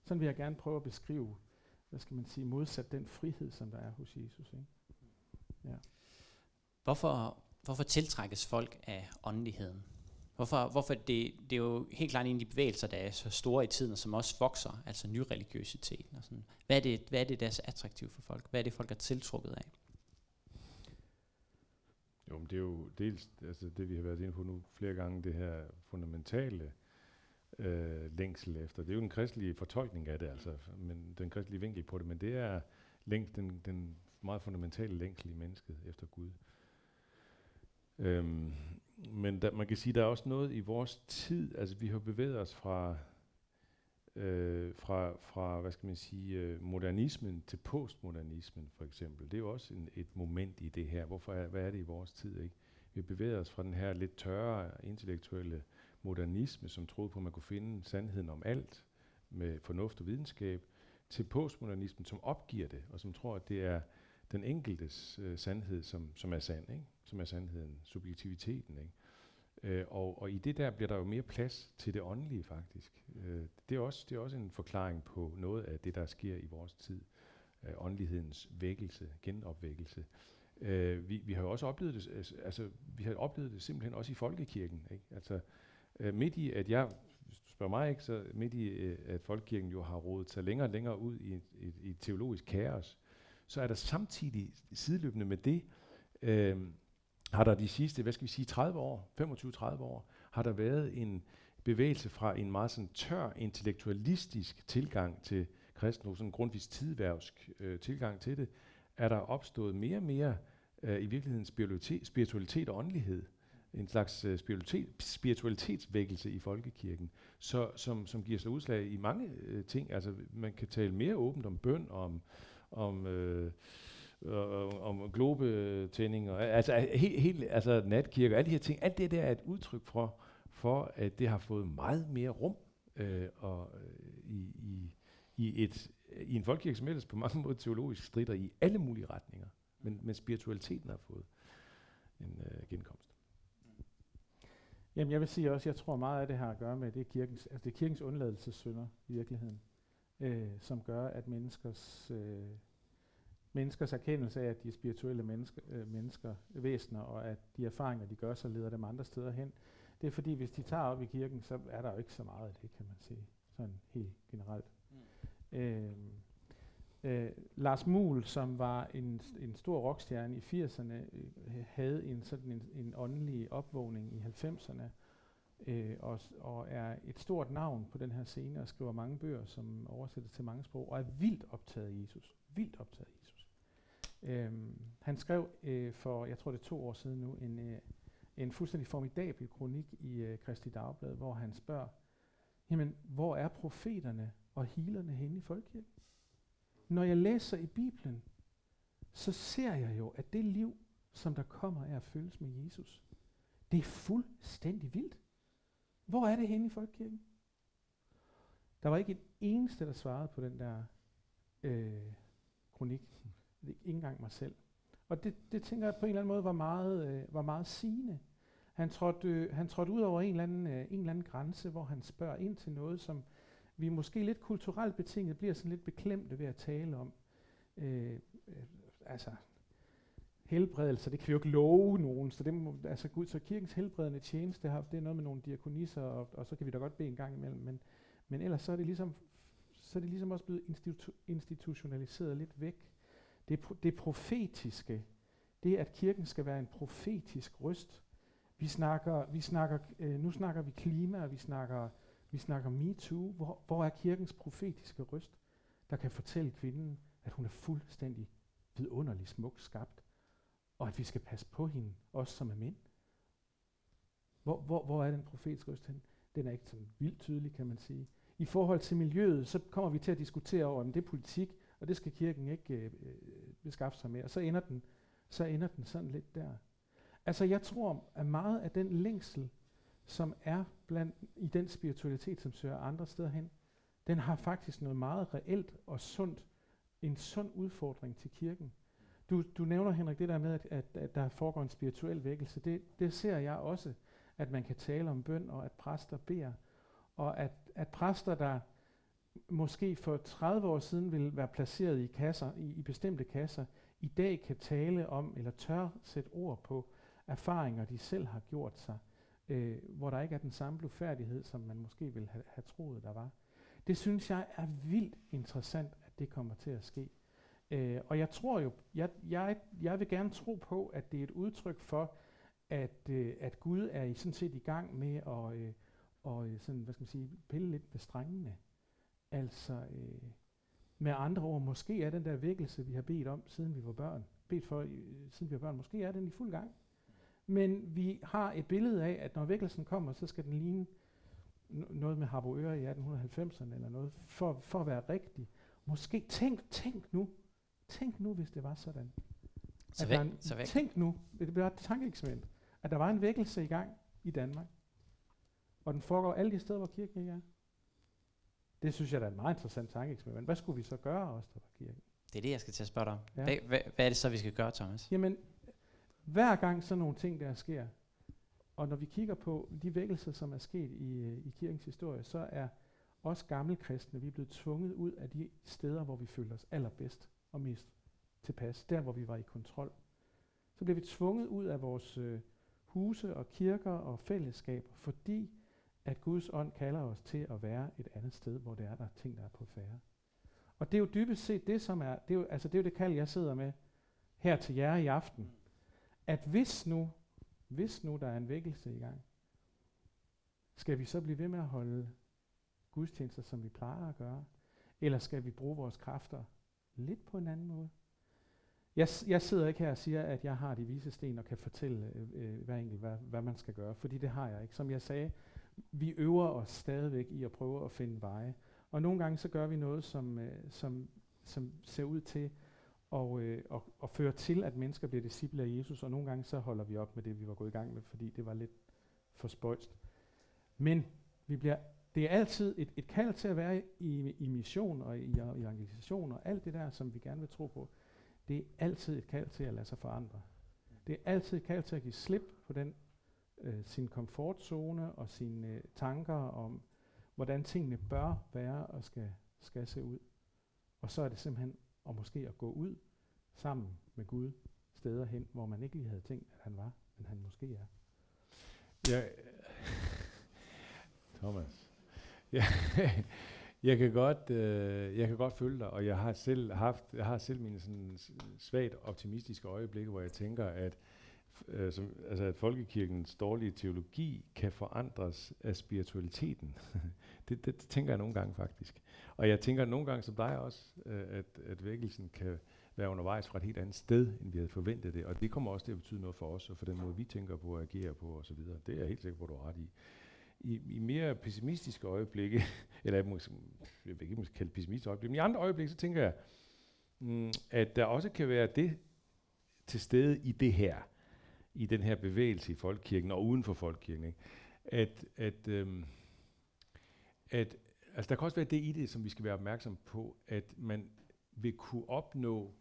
vil jeg gerne prøve at beskrive, hvad skal man sige, modsat den frihed, som der er hos Jesus, ikke? Ja. Hvorfor tiltrækkes folk af åndeligheden? Hvorfor det er jo helt klart en af de bevægelser, der er så store i tiden, og som også vokser, altså nyreligiøsiteten og sådan. Hvad er det, der er så attraktivt for folk? Hvad er det, folk er tiltrukket af? Jo, men det er jo dels altså det, vi har været inde på nu flere gange, det her fundamentale længsel efter. Det er jo den kristelige fortolkning af det, altså, men den kristelige vinkel på det, men det er den meget fundamentale længsel i mennesket efter Gud. Men man kan sige, der er også noget i vores tid, altså vi har bevæget os fra hvad skal man sige, modernismen til postmodernismen for eksempel. Det er jo også et moment i det her. Hvad er det i vores tid, ikke? Vi har bevæget os fra den her lidt tørre intellektuelle modernisme, som troede på, at man kunne finde sandheden om alt med fornuft og videnskab, til postmodernismen, som opgiver det, og som tror, at det er den enkeltes sandhed, som er sand, ikke? Som er sandheden, subjektiviteten, ikke? Og i det der bliver der jo mere plads til det åndelige, faktisk. Det er også en forklaring på noget af det, der sker i vores tid. Åndelighedens vækkelse, genopvækkelse. Vi har jo også oplevet det, simpelthen også i folkekirken, ikke? Altså, midt i, at jeg spørger mig, ikke, så midt i, at folkekirken jo har rodet sig længere og længere ud i et teologisk kaos, så er der samtidig sideløbende med det, har der de sidste, 30 år, 25-30 år, har der været en bevægelse fra en meget sådan tør intellektualistisk tilgang til kristen, hos en Grundtvigs tidværvsk tilgang til det, er der opstået mere og mere i virkeligheden spiritualitet og åndelighed. En slags spiritualitetsvækkelse i folkekirken, så, som giver sig udslag i mange ting. Altså, man kan tale mere åbent om bøn, om globetændinger, altså, altså natkirker, alle de her ting. Alt det der er et udtryk for at det har fået meget mere rum i en folkekirke, som ellers på mange måder teologisk strider i alle mulige retninger. Men spiritualiteten har fået en genkomst. Jamen, jeg vil sige også, jeg tror meget af det har at gøre med, det er kirkens, altså det er kirkens undladelsessynder i virkeligheden, som gør, at menneskers erkendelse af, at de er spirituelle mennesker, væsener, og at de erfaringer, de gør, så leder dem andre steder hen. Det er fordi, hvis de tager op i kirken, så er der jo ikke så meget af det, kan man sige, sådan helt generelt. Mm. Lars Muhl, som var en stor rockstjerne i 80'erne, havde en åndelig opvågning i 90'erne, og er et stort navn på den her scene og skriver mange bøger, som oversættes til mange sprog, og er vildt optaget af Jesus. Han skrev for, jeg tror det 2 år siden nu, en fuldstændig formidabel kronik i Kristi Dagblad, hvor han spørger, jamen, hvor er profeterne og healerne henne i folkekirken? Når jeg læser i Bibelen, så ser jeg jo, at det liv, som der kommer af at følges med Jesus, det er fuldstændig vildt. Hvor er det henne i folkekirken? Der var ikke en eneste, der svarede på den der kronik. Ikke engang mig selv. Og det tænker jeg på en eller anden måde var meget sigende. Han trådte ud over en eller anden grænse, hvor han spørger ind til noget, som vi måske lidt kulturelt betinget bliver sådan lidt beklemte ved at tale om. Altså, helbredelse, det kan vi jo ikke love nogen. Så, så kirkens helbredende tjeneste, det er noget med nogle diakonisser, og så kan vi da godt bede en gang imellem. Men ellers så er det ligesom, også blevet institutionaliseret lidt væk. Det profetiske, det at kirken skal være en profetisk røst. Nu snakker vi klima, og vi snakker MeToo. Hvor er kirkens profetiske røst, der kan fortælle kvinden, at hun er fuldstændig vidunderlig smukt skabt, og at vi skal passe på hende, også som er mænd? Hvor er den profetiske røst hen? Den er ikke sådan vildt tydelig, kan man sige. I forhold til miljøet, så kommer vi til at diskutere over, om det er politik, og det skal kirken ikke beskaffe sig med, og så ender den sådan lidt der. Altså, jeg tror, at meget af den længsel, som er i den spiritualitet, som søger andre steder hen, den har faktisk noget meget reelt og sundt, en sund udfordring til kirken. Du nævner, Henrik, det der med, at der foregår en spirituel vækkelse. Det ser jeg også, at man kan tale om bøn, og at præster beder, og at præster, der måske for 30 år siden ville være placeret i kasser, i bestemte kasser, i dag kan tale om, eller tør sætte ord på, erfaringer, de selv har gjort sig, hvor der ikke er den samme blufærdighed, som man måske ville have troet, der var. Det synes jeg er vildt interessant, at det kommer til at ske. Og jeg tror jo, jeg vil gerne tro på, at det er et udtryk for, at Gud er i sådan set i gang med at sådan, hvad skal man sige, pille lidt ved strengene. Altså, med andre ord, måske er den der vækkelse, vi har bedt om, siden vi var børn, måske er den i fuld gang. Men vi har et billede af, at når vækkelsen kommer, så skal den ligne noget med Harboøre i 1890'erne eller noget, for at være rigtig. Måske tænk nu, hvis det var sådan. Tænk nu, det bliver et tankeeksperiment, at der var en vækkelse i gang i Danmark, og den foregår alle de steder, hvor kirken ikke er. Det synes jeg, der er et meget interessant tankeeksperiment. Hvad skulle vi så gøre, os der var kirken? Det er det, jeg skal til at spørge dig om. Ja. Hvad er det så, vi skal gøre, Thomas? Jamen, hver gang sådan nogle ting, der sker, og når vi kigger på de vækkelser, som er sket i kirkens historie, så er os gamle kristne, vi er blevet tvunget ud af de steder, hvor vi følte os allerbedst og mest tilpas, der hvor vi var i kontrol. Så bliver vi tvunget ud af vores huse og kirker og fællesskaber, fordi at Guds ånd kalder os til at være et andet sted, hvor det er, der er ting, der er på færre. Og det er jo dybest set det, som er, det er jo det kald, jeg sidder med her til jer i aften. At hvis nu der er en vækkelse i gang, skal vi så blive ved med at holde gudstjenester, som vi plejer at gøre? Eller skal vi bruge vores kræfter lidt på en anden måde? Jeg sidder ikke her og siger, at jeg har de vise sten og kan fortælle hver enkelt, hvad man skal gøre, fordi det har jeg ikke. Som jeg sagde, vi øver os stadigvæk i at prøve at finde veje. Og nogle gange så gør vi noget, som ser ud til at føre til, at mennesker bliver disciple af Jesus, og nogle gange så holder vi op med det, vi var gået i gang med, fordi det var lidt for spøjst. Men det er altid et kald til at være i mission og i evangelisation og alt det der, som vi gerne vil tro på. Det er altid et kald til at lade sig forandre. Det er altid et kald til at give slip på sin komfortzone og sine tanker om, hvordan tingene bør være og skal se ud. Og så er det simpelthen og måske at gå ud sammen med Gud steder hen, hvor man ikke lige havde tænkt, at han var, men han måske er. Ja, Thomas. Ja. Jeg kan godt følge dig, og jeg har selv mine sådan svagt optimistiske øjeblikke, hvor jeg tænker, at at folkekirkens dårlige teologi kan forandres af spiritualiteten. det tænker jeg nogle gange faktisk. Og jeg tænker nogle gange som dig også, at vækkelsen kan være undervejs fra et helt andet sted, end vi havde forventet det. Og det kommer også til at betyde noget for os, og for den måde vi tænker på og agerer på osv. Det er jeg helt sikker på, at du har ret i. I mere pessimistiske øjeblikke, eller jeg vil ikke kalde pessimistiske øjeblikke, men i andre øjeblikke, så tænker jeg, at der også kan være det til stede i det her, i den her bevægelse i folkekirken og uden for folkekirken, ikke? At altså der kan også være det i det, som vi skal være opmærksom på, at man vil kunne opnå,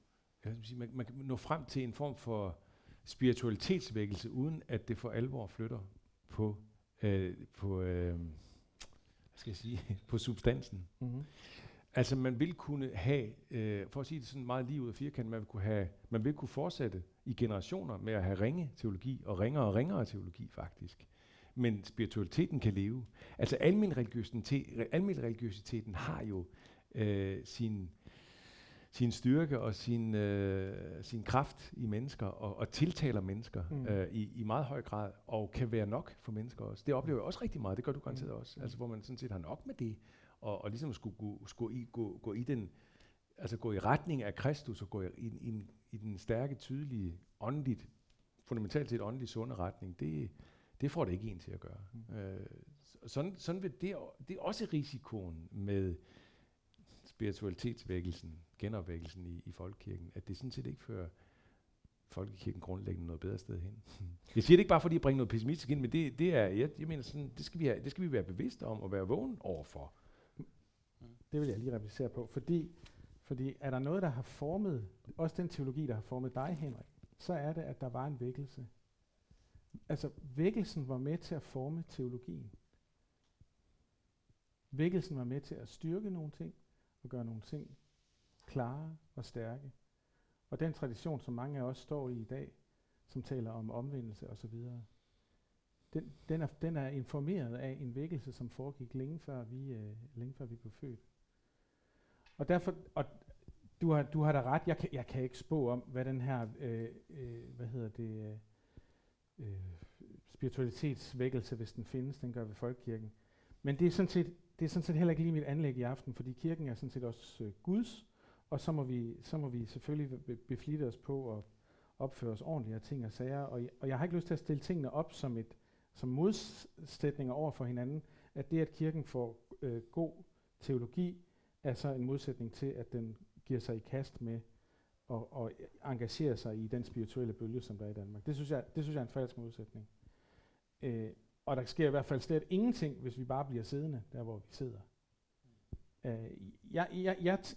man kan nå frem til en form for spiritualitetsvækkelse, uden at det for alvor flytter på substansen. Mm-hmm. Altså man vil kunne have, for at sige det sådan meget lige ud af firkanten, man vil kunne fortsætte i generationer med at have ringe teologi, og ringere og ringere teologi faktisk. Men spiritualiteten kan leve. Altså almen religiøsiteten har jo sin styrke og sin kraft i mennesker, og tiltaler mennesker i meget høj grad, og kan være nok for mennesker også. Det oplever jeg også rigtig meget, det gør du garanteret også. Altså hvor man sådan set har nok med det, og ligesom skulle gå i retning af Kristus, og gå i den stærke, tydelige, fundamentalt set åndelig, sunde retning, det får det ikke en til at gøre. Sådan vil det er også risikoen med spiritualitetsvækkelsen, genopvækkelsen i folkekirken, at det sådan set ikke fører folkekirken grundlæggende noget bedre sted hen. Jeg siger det ikke bare fordi jeg bringer noget pessimistisk ind, men det skal vi være bevidste om og være vågen overfor. Det vil jeg lige replicere på, fordi er der noget, der har formet, også den teologi, der har formet dig, Henrik, så er det, at der var en vækkelse. Altså, vækkelsen var med til at forme teologien. Vækkelsen var med til at styrke nogle ting, og gøre nogle ting klare og stærke. Og den tradition, som mange af os står i dag, som taler om omvendelse osv., den er informeret af en vækkelse, som foregik længe før vi blev født. Og derfor, og du har da ret. Jeg kan ikke spå om, hvad den her spiritualitetsvækkelse, hvis den findes, den gør ved folkekirken. Men det er sådan set heller ikke lige mit anlæg i aften, fordi kirken er sådan set også Guds, og så må vi selvfølgelig beflitte os på at opføre os ordentligt af ting og sager. Og jeg har ikke lyst til at stille tingene op som modsætninger over for hinanden, at det, at kirken får god teologi, er så en modsætning til, at den giver sig i kast med og engagerer sig i den spirituelle bølge, som der er i Danmark. Det synes jeg er en falsk modsætning. Og der sker i hvert fald slet ingenting, hvis vi bare bliver siddende der, hvor vi sidder.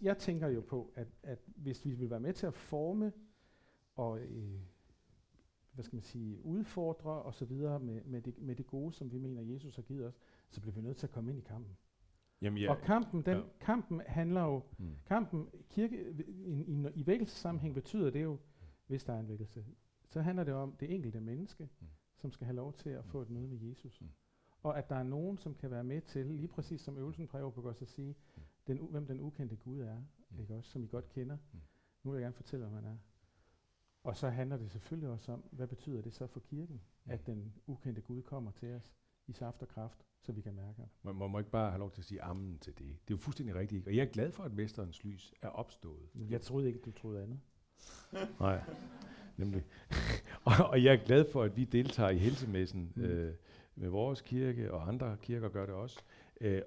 Jeg tænker jo på, at hvis vi vil være med til at forme og udfordre og så videre med det gode, som vi mener, Jesus har givet os, så bliver vi nødt til at komme ind i kampen. Og kampen handler jo... Kampen, kirke, i vækkelsesammenhæng betyder det jo, hvis der er en vækkelse, så handler det om det enkelte menneske, som skal have lov til at få et møde med Jesus. Og at der er nogen, som kan være med til, lige præcis som øvelsen præger på at sige, hvem den ukendte Gud er, ikke også, som I godt kender. Nu vil jeg gerne fortælle, hvad man er. Og så handler det selvfølgelig også om, hvad betyder det så for kirken, at den ukendte Gud kommer til os i saft og kraft, så vi kan mærke det. Man må ikke bare have lov til at sige amen til det. Det er jo fuldstændig rigtigt, ikke? Og jeg er glad for, at Mesterens Lys er opstået. Jeg troede ikke, du troede andet. Nej, nemlig. Og jeg er glad for, at vi deltager i helsemessen med vores kirke, og andre kirker gør det også. Jeg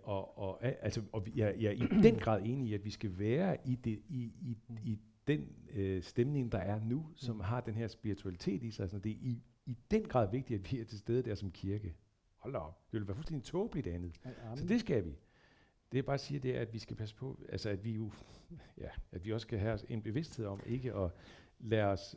er i den grad enig i, at vi skal være i den stemning, der er nu, som har den her spiritualitet i sig. Så det er i den grad vigtigt, at vi er til stede der som kirke. Hold da op, det ville være fuldstændig tåbeligt andet. Så det skal vi. Det jeg bare siger, det er, at vi skal passe på, altså at vi jo, ja, at vi også skal have en bevidsthed om ikke at lade os,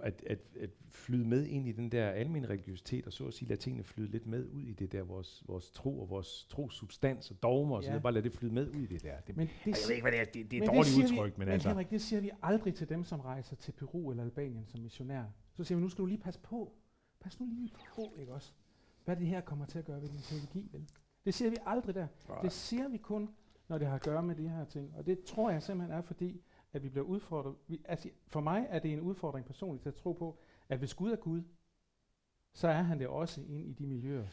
at flyde med ind i den der almen religiøsitet, og så at sige, lade tingene flyde lidt med ud i det der, vores tro og vores trosubstans og dogmer og sådan noget, bare lade det flyde med ud i det der. Jeg ved ikke, hvad det er, det er dårligt udtryk, men altså. Men Henrik, det siger vi aldrig til dem, som rejser til Peru eller Albanien som missionær. Så siger vi, nu skal du lige passe på. Pas nu lige på, ikke også? Hvad det her kommer til at gøre ved din teologi, vel? Det siger vi aldrig der. Det siger vi kun, når det har at gøre med de her ting. Og det tror jeg simpelthen er, fordi at vi bliver udfordret. Altså, for mig er det en udfordring personligt at tro på, at hvis Gud er Gud, så er han det også inde i de miljøer,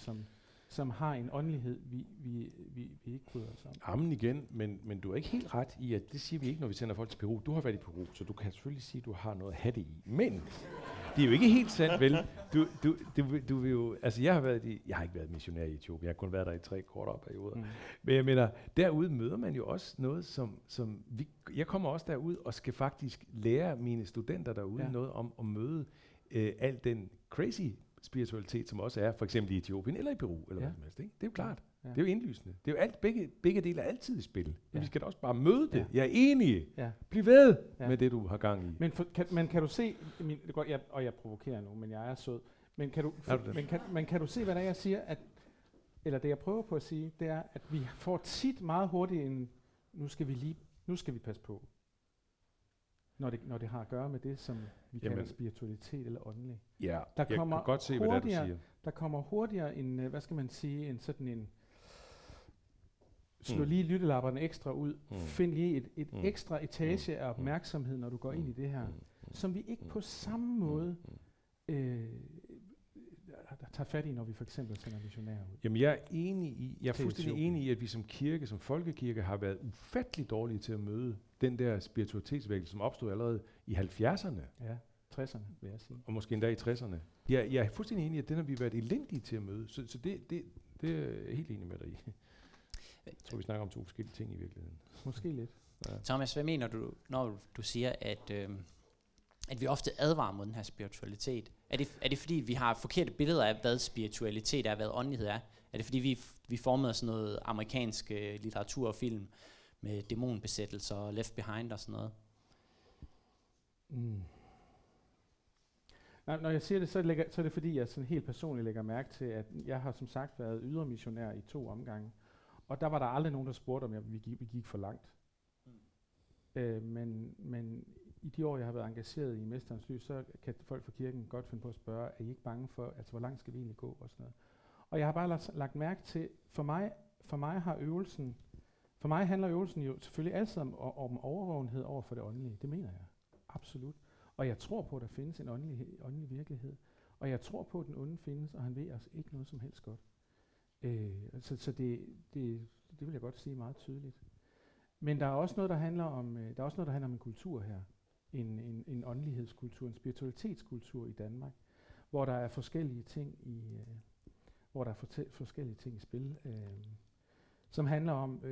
som har en åndelighed, vi ikke bryder os om. Amen igen, men du er ikke helt ret i, at det siger vi ikke, når vi sender folk til Peru. Du har været i Peru, så du kan selvfølgelig sige, at du har noget at have det i. Men det er jo ikke helt sandt, vel? Du vil jo, altså jeg har ikke været missionær i Etiopien, jeg har kun været der i 3 kortere perioder. Men jeg mener, derude møder man jo også noget, jeg kommer også derud og skal faktisk lære mine studenter derude noget om at møde al den crazy spiritualitet, som også er for eksempel i Etiopien eller i Peru, eller hvad som helst, ikke? Det er jo klart. Ja. Det er jo indlysende. Det er jo alt, begge dele er altid i spil. Men vi skal da også bare møde det. Jeg er enig. Bliv ved med det, du har gang i. Men kan du se, jeg provokerer nu, men jeg er sød, men kan du se, hvad der jeg siger, eller det jeg prøver på at sige, det er, at vi får tit meget hurtigt en, nu skal vi passe på, når det har at gøre med det, som vi kalder spiritualitet eller åndelig. Ja, der kommer jeg kan godt se, hvad du siger. Der kommer hurtigere en, hvad skal man sige, en sådan en, slå lige lyttelapperne ekstra ud, find lige et ekstra etage af opmærksomhed, når du går ind i det her, som vi ikke på samme måde tager fat i, når vi for eksempel sender missionærer ud. Jamen jeg er fuldstændig enig i, at vi som kirke, som folkekirke, har været ufattelig dårlige til at møde den der spiritualitetsvækkelse, som opstod allerede i 70'erne. Ja, 60'erne, vil jeg sige. Og måske endda i 60'erne. Jeg er fuldstændig enig i, at den har vi været elendige til at møde, så det er jeg helt enig med dig i. Jeg tror, vi snakker om 2 forskellige ting i virkeligheden. Måske lidt. Ja. Thomas, hvad mener du, når du siger, at vi ofte advarer mod den her spiritualitet? Er det fordi, vi har forkerte billeder af, hvad spiritualitet er, hvad åndelighed er? Er det fordi, vi formede sådan noget amerikansk litteratur og film med dæmonbesættelser og Left Behind og sådan noget? Når jeg siger det, så er det fordi, jeg sådan helt personligt lægger mærke til, at jeg har som sagt været ydermissionær i 2 omgange. Og der var der aldrig nogen, der spurgte, om vi gik for langt. Men i de år, jeg har været engageret i Mesterens Lys, så kan folk fra kirken godt finde på at spørge, er I ikke bange for, altså hvor langt skal vi egentlig gå og sådan noget. Og jeg har bare lagt mærke til, for mig handler øvelsen jo selvfølgelig altid om overvågenhed over for det åndelige. Det mener jeg. Absolut. Og jeg tror på, at der findes en åndelig virkelighed. Og jeg tror på, at den onde findes, og han ved os ikke noget som helst godt. Så det vil jeg godt sige meget tydeligt. Men der er også noget, der handler om, en kultur her. En åndelighedskultur, en spiritualitetskultur i Danmark, hvor der er forskellige ting i, forskellige ting i spil. Som handler om,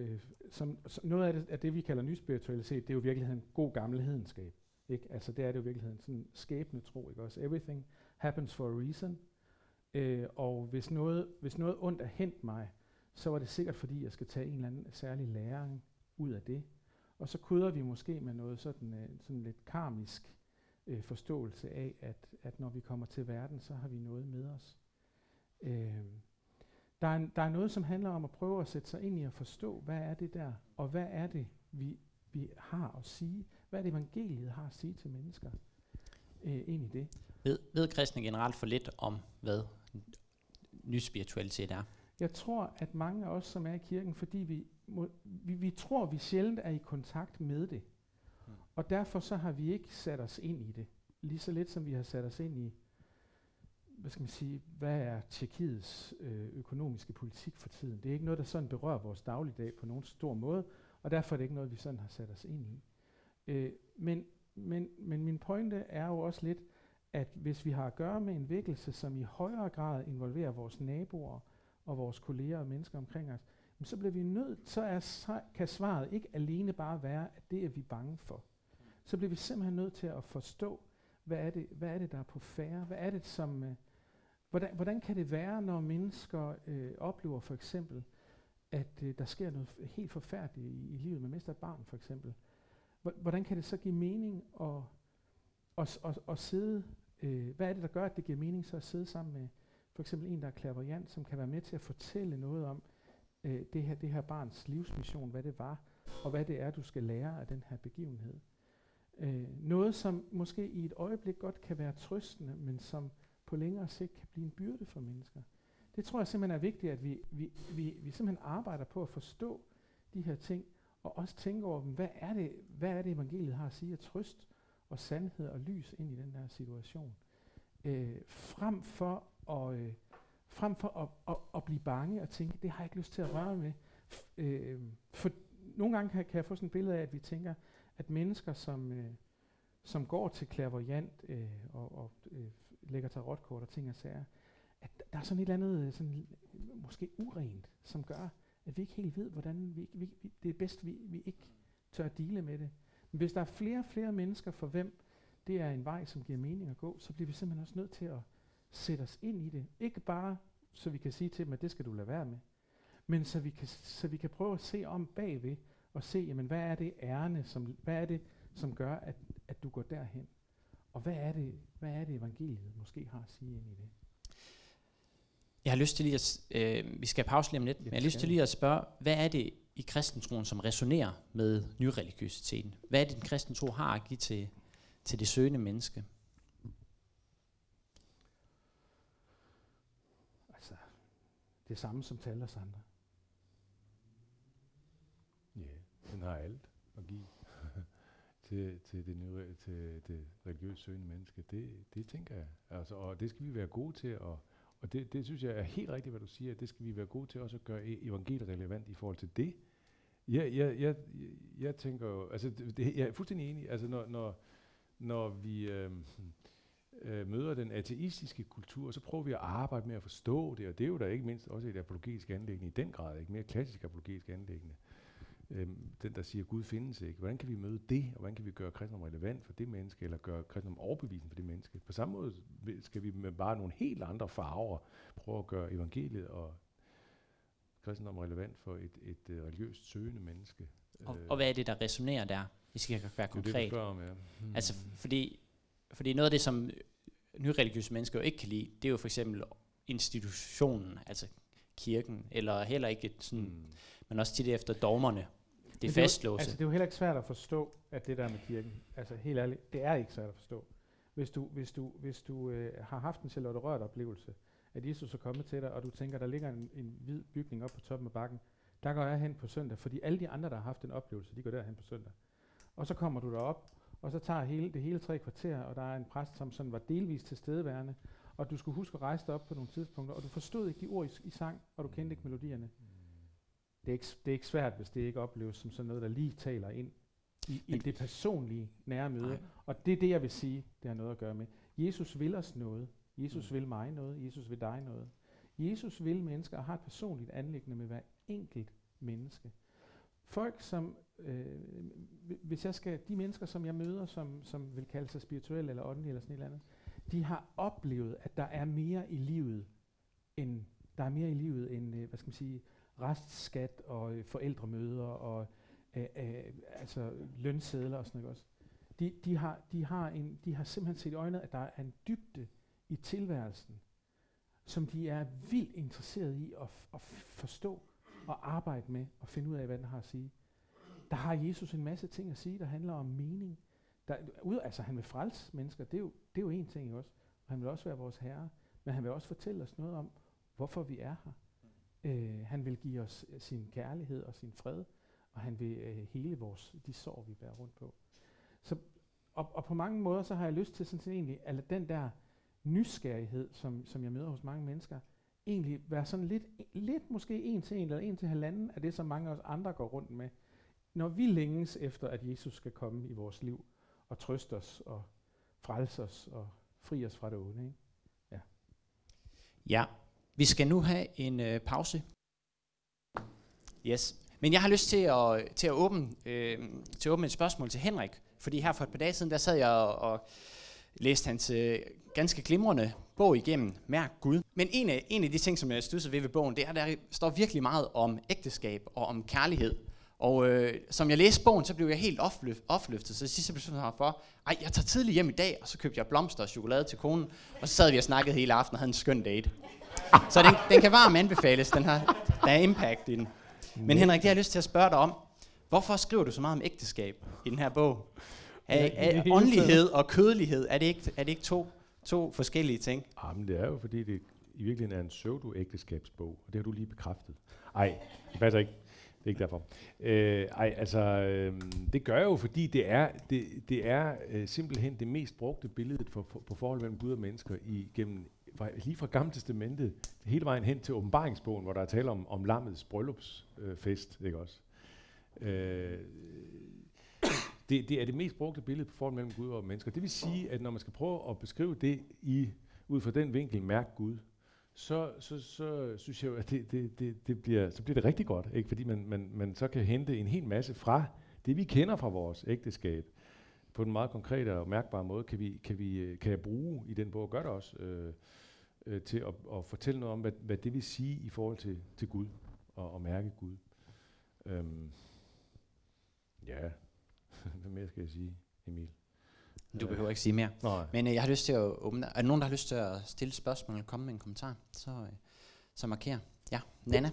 noget af det, vi kalder ny spiritualitet, det er jo i virkeligheden god gammel hedenskab. Ikke? Altså det er det jo i virkeligheden sådan skæbne tro, ikke også? Everything happens for a reason. Og hvis noget ondt er hent mig, så var det sikkert fordi, jeg skal tage en eller anden særlig læring ud af det. Og så krydder vi måske med noget sådan lidt karmisk forståelse af, at når vi kommer til verden, så har vi noget med os. Der er noget, som handler om at prøve at sætte sig ind i at forstå, hvad er det der, og hvad er det, vi har at sige? Hvad er det, evangeliet har at sige til mennesker ind i det? Ved kristne generelt for lidt om, hvad ny spiritualitet er? Jeg tror, at mange af os, som er i kirken, fordi vi tror, vi sjældent er i kontakt med det. Og derfor så har vi ikke sat os ind i det. Lige så lidt, som vi har sat os ind i hvad skal man sige, hvad er Tjekkiets økonomiske politik for tiden? Det er ikke noget, der sådan berører vores dagligdag på nogen stor måde, og derfor er det ikke noget, vi sådan har sat os ind i. Men min pointe er jo også lidt, at hvis vi har at gøre med en vækkelse, som i højere grad involverer vores naboer og vores kolleger og mennesker omkring os, så bliver vi nødt, så kan svaret ikke alene bare være, at det er vi bange for. Så bliver vi simpelthen nødt til at forstå, hvad er det der er på færde? Hvad er det, som, hvordan kan det være, når mennesker oplever for eksempel, at der sker noget helt forfærdeligt i livet, man mister et barn for eksempel. Hvordan kan det så give mening at sidde, hvad er det, der gør, at det giver mening så at sidde sammen med for eksempel en, der er clairvoyant, som kan være med til at fortælle noget om det her barns livsmission, hvad det var, og hvad det er, du skal lære af den her begivenhed. Noget, som måske i et øjeblik godt kan være trøstende, men som på længere sigt kan blive en byrde for mennesker. Det tror jeg simpelthen er vigtigt, at vi simpelthen arbejder på at forstå de her ting, og også tænke over dem, hvad er det evangeliet har at sige af trøst og sandhed og lys ind i den der situation. Frem for at blive bange og tænke, det har jeg ikke lyst til at røre med. For nogle gange kan jeg få sådan et billede af, at vi tænker, at mennesker, som går til clairvoyant og lægger tarotkort og ting og sager, at der er sådan et eller andet, sådan, måske urent, som gør, at vi ikke helt ved, hvordan det er bedst, vi ikke tør at dele med det. Men hvis der er flere og flere mennesker, for hvem det er en vej, som giver mening at gå, så bliver vi simpelthen også nødt til at sætte os ind i det. Ikke bare, så vi kan sige til dem, at det skal du lade være med, men så vi kan prøve at se om bagved, og se, jamen, hvad er det, som gør, at du går derhen? Og hvad er det evangeliet måske har at sige ind i det? Jeg har lyst til lige at, vi skal pause lige om lidt, men jeg har lyst til lige at spørge, hvad er det i kristentroen, som resonerer med nyreligiøsiteten? Hvad er det, den kristne tro har at give til det søgende menneske? Altså, det samme som til alle os andre. Den har alt at give til det religiøst søgende menneske. Det tænker jeg. Altså, og det skal vi være gode til. Og det synes jeg er helt rigtigt, hvad du siger. Det skal vi være gode til også at gøre evangeliet relevant i forhold til det. Jeg tænker jo... Altså, jeg er fuldstændig enig. Altså, når vi møder den ateistiske kultur, så prøver vi at arbejde med at forstå det. Og det er jo da ikke mindst også et apologetisk anliggende i den grad. Ikke mere klassisk apologetisk anliggende. Den, der siger, at Gud findes ikke. Hvordan kan vi møde det, og hvordan kan vi gøre kristendom relevant for det menneske, eller gøre kristendom overbevisende for det menneske? På samme måde skal vi med bare nogle helt andre farver prøve at gøre evangeliet og kristendom relevant for et religiøst søgende menneske. Og hvad er det, der resonerer der, hvis jeg kan være konkret? Det er det, du spørger om, ja. Altså, fordi noget af det, som nyreligiøse mennesker jo ikke kan lide, det er jo for eksempel institutionen, altså kirken, eller heller ikke sådan... Men også tit efter dogmerne. Det er fastlåse. Altså, det er jo heller ikke svært at forstå, at det der med kirken, altså helt ærligt, det er ikke svært at forstå. Hvis du har haft en Charlotte Rørt oplevelse, at Jesus er kommet til dig, og du tænker, der ligger en hvid bygning oppe på toppen af bakken, der går jeg hen på søndag, fordi alle de andre, der har haft en oplevelse, de går derhen på søndag. Og så kommer du derop, og så tager det hele 3 kvarter, og der er en præst, som sådan var delvis tilstedeværende, og du skulle huske at rejse dig op på nogle tidspunkter, og du forstod ikke de ord i sang, og du kendte ikke melodierne. Det er ikke svært, hvis det ikke opleves som sådan noget, der lige taler ind i det personlige nære møde. Ej. Og det er det, jeg vil sige, det har noget at gøre med. Jesus vil os noget. Jesus vil mig noget. Jesus vil dig noget. Jesus vil mennesker og har et personligt anliggende med hver enkelt menneske. Folk som, hvis jeg skal, de mennesker, som jeg møder, som vil kalde sig spirituelle eller åndelige eller sådan et eller andet, de har oplevet, at der er mere i livet end, hvad skal man sige, restskat og forældremøder og altså lønsedler og sådan noget også. De har simpelthen set i øjnene, at der er en dybde i tilværelsen, som de er vildt interesserede i at forstå og arbejde med og finde ud af, hvad den har at sige. Der har Jesus en masse ting at sige, der handler om mening. Altså han vil frelse mennesker, det er jo en ting også. Han vil også være vores herre, men han vil også fortælle os noget om, hvorfor vi er her. Han vil give os sin kærlighed og sin fred, og han vil hele de sår, vi bærer rundt på. Så, og på mange måder, så har jeg lyst til sådan set egentlig, at den der nysgerrighed, som jeg møder hos mange mennesker, egentlig være sådan lidt måske 1 til 1 eller 1 til 1,5 af det, som mange af os andre går rundt med, når vi længes efter, at Jesus skal komme i vores liv og trøste os og frelse os og fri os fra det onde. Ikke? Ja. Ja, vi skal nu have en pause. Yes. Men jeg har lyst til at åbne et spørgsmål til Henrik, fordi her for et par dage siden, der sad jeg og læste hans ganske glimrende bog igennem, Mærk Gud. Men en af de ting, som jeg studser ved bogen, det er, at der står virkelig meget om ægteskab og om kærlighed. Og som jeg læste bogen, så blev jeg helt opløftet, så sidst besluttede jeg mig for, jeg tager tidligt hjem i dag, og så købte jeg blomster og chokolade til konen, og så sad vi og snakkede hele aftenen og havde en skøn date. Så den kan varmt anbefales, der er impact i den. Men Henrik, det har jeg lyst til at spørge dig om. Hvorfor skriver du så meget om ægteskab i den her bog? Er åndelighed og kødelighed, er det ikke to forskellige ting? Jamen, det er jo, fordi det i virkeligheden er en pseudo-ægteskabsbog, og det har du lige bekræftet. Ej, det passer ikke. Det er ikke derfor. Det gør jeg jo, fordi det er simpelthen det mest brugte billede på forholdet mellem Gud og mennesker lige fra Gamle Testamentet hele vejen hen til Åbenbaringsbogen, hvor der er tale om lammets bryllupsfest, ikke også? Det er det mest brugte billede på forholdet mellem Gud og mennesker. Det vil sige, at når man skal prøve at beskrive det ud fra den vinkel, mærk Gud, så synes jeg jo, at det bliver det rigtig godt, ikke? Fordi man så kan hente en hel masse fra det, vi kender fra vores ægteskab. På en meget konkret og mærkbar måde kan jeg bruge i den bog, og gør det også, til at fortælle noget om, hvad det vil sige i forhold til Gud, og mærke Gud. Ja, hvad mere skal jeg sige, Emil? Du behøver ikke sige mere. Nej. Men jeg har lyst til at åbne. Er der nogen, der har lyst til at stille spørgsmål eller komme med en kommentar? Så markér. Ja, Nana.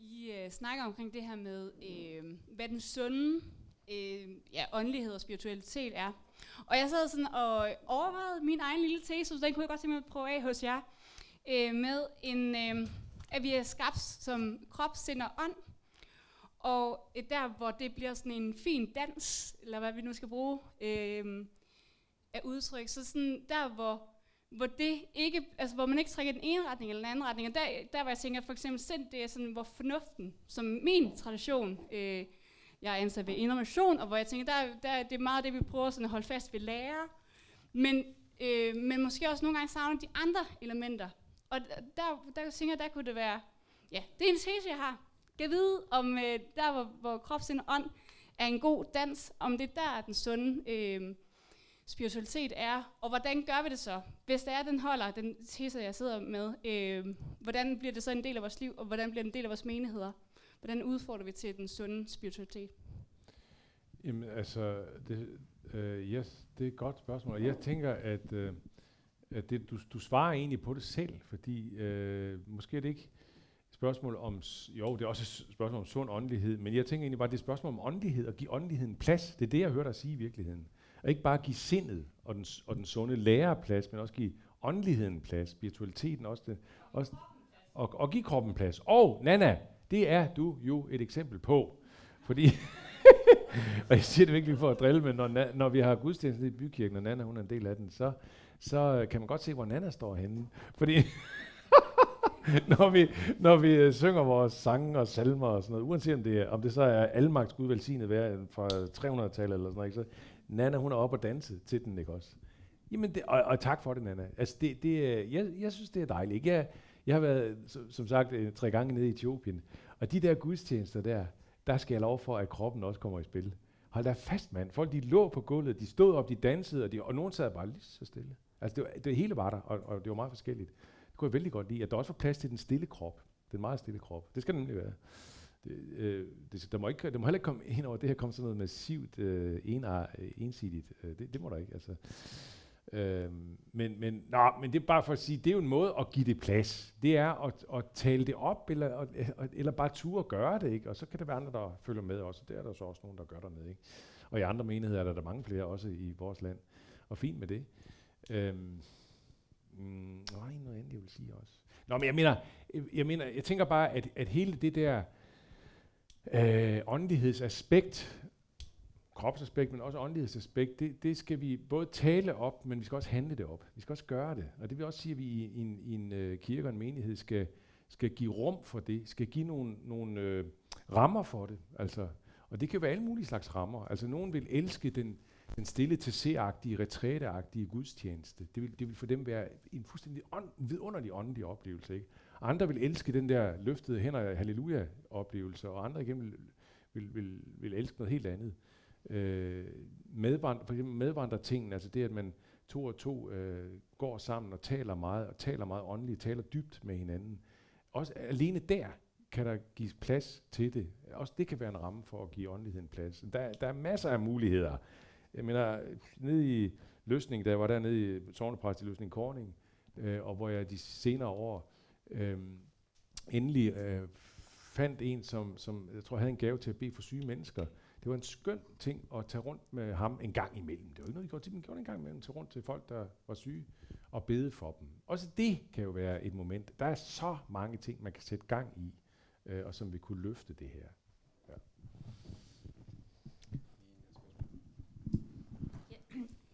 I snakker omkring det her med, hvad den sunde åndelighed og spiritualitet er. Og jeg sad sådan og overvejede min egen lille tese, så den kunne jeg godt simpelthen prøve af hos jer, med en... at vi er skabt som krop, sind og ånd, og der, hvor det bliver sådan en fin dans, eller hvad vi nu skal bruge af udtryk, så sådan der, hvor det ikke, altså hvor man ikke trækker den ene retning eller den anden retning, og der hvor jeg tænker, for eksempel sind, det er sådan, hvor fornuften, som min tradition, jeg er ansat ved innovation, og hvor jeg tænker, der det er meget det, vi prøver sådan at holde fast ved lære, men måske også nogle gange savner de andre elementer. Og der tænker jeg, der kunne det være, ja, det er en tese, jeg har. Jeg ved, om der, hvor krop, sind og ånd er en god dans, om det der, den sunde spiritualitet er, og hvordan gør vi det så? Hvis det er, den holder, den tese, jeg sidder med, hvordan bliver det så en del af vores liv, og hvordan bliver det en del af vores menigheder? Hvordan udfordrer vi til den sunde spiritualitet? Jamen, altså, det er et godt spørgsmål, og jeg tænker, at... Du svarer egentlig på det selv, fordi måske er det ikke et spørgsmål om... Jo, det er også et spørgsmål om sund åndelighed, men jeg tænker egentlig bare, det er et spørgsmål om åndelighed, og give åndeligheden plads. Det er det, jeg hører dig sige i virkeligheden. Og ikke bare give sindet og den sunde lærer plads, men også give åndeligheden plads, spiritualiteten også. Og give kroppen plads. Og Nana, det er du jo et eksempel på, fordi... og jeg siger det virkelig for at drille, men når vi har gudstjeneste i bykirken, og Nana hun er en del af den, så kan man godt se, hvor Nana står henne. Fordi når vi synger vores sange og salmer og sådan noget, uanset om det så er almagts Gud velsignet vær fra 300-tallet eller sådan noget, så Nana hun er oppe og danse til den, ikke også? Jamen og tak for det, Nana. Altså jeg synes, det er dejligt, ikke? Jeg har været, som sagt, 3 gange nede i Etiopien, og de der gudstjenester der skal jeg lov for, at kroppen også kommer i spil. Hold da fast, mand. Folk, de lå på gulvet, de stod op, de dansede, og nogen sad bare lige så stille. Altså, det hele var der, og det var meget forskelligt. Det kunne jeg vældig godt lide, at der også var plads til den stille krop. Den meget stille krop. Det skal nemlig være. Der må heller ikke komme hen over det her, komme sådan noget massivt, ensidigt. Det må der ikke, altså. Men det er bare for at sige, det er jo en måde at give det plads. Det er at tale det op, eller bare ture og gøre det, ikke? Og så kan der være andre, der følger med også. Der er der så også nogen, der gør der med, ikke? Og i andre menigheder er der mange flere også i vores land. Og fint med det. Noget andet, jeg vil sige også. Nå, men jeg tænker bare, at hele det der åndelighedsaspekt, kropsaspekt, men også åndelighedsaspekt, det skal vi både tale op, men vi skal også handle det op. Vi skal også gøre det. Og det vil også sige, at vi i en kirke og en menighed skal give rum for det, skal give nogle rammer for det. Altså, og det kan være alle mulige slags rammer. Altså, nogen vil elske den stille til se-agtige, retræteagtige gudstjeneste. Det vil for dem være en fuldstændig vidunderlig åndelig oplevelse. Ikke? Andre vil elske den der løftede hænder halleluja-oplevelse, og andre igen vil elske noget helt andet. For eksempel medvandrertingen, altså det, at man to og to går sammen og taler meget åndeligt, taler dybt med hinanden. Også alene der kan der gives plads til det. Også det kan være en ramme for at give åndeligheden plads. Der er masser af muligheder. Jeg mener, nede i Løsning, da jeg var dernede i sognepræst i Løsning Korning, og hvor jeg de senere år endelig fandt en, som jeg tror havde en gave til at bede for syge mennesker. Det var en skøn ting at tage rundt med ham en gang imellem. Det var ikke noget, vi gjorde til, men gjorde en gang imellem, tage rundt til folk, der var syge, og bede for dem. Også det kan jo være et moment. Der er så mange ting, man kan sætte gang i, og som vil kunne løfte det her. Ja.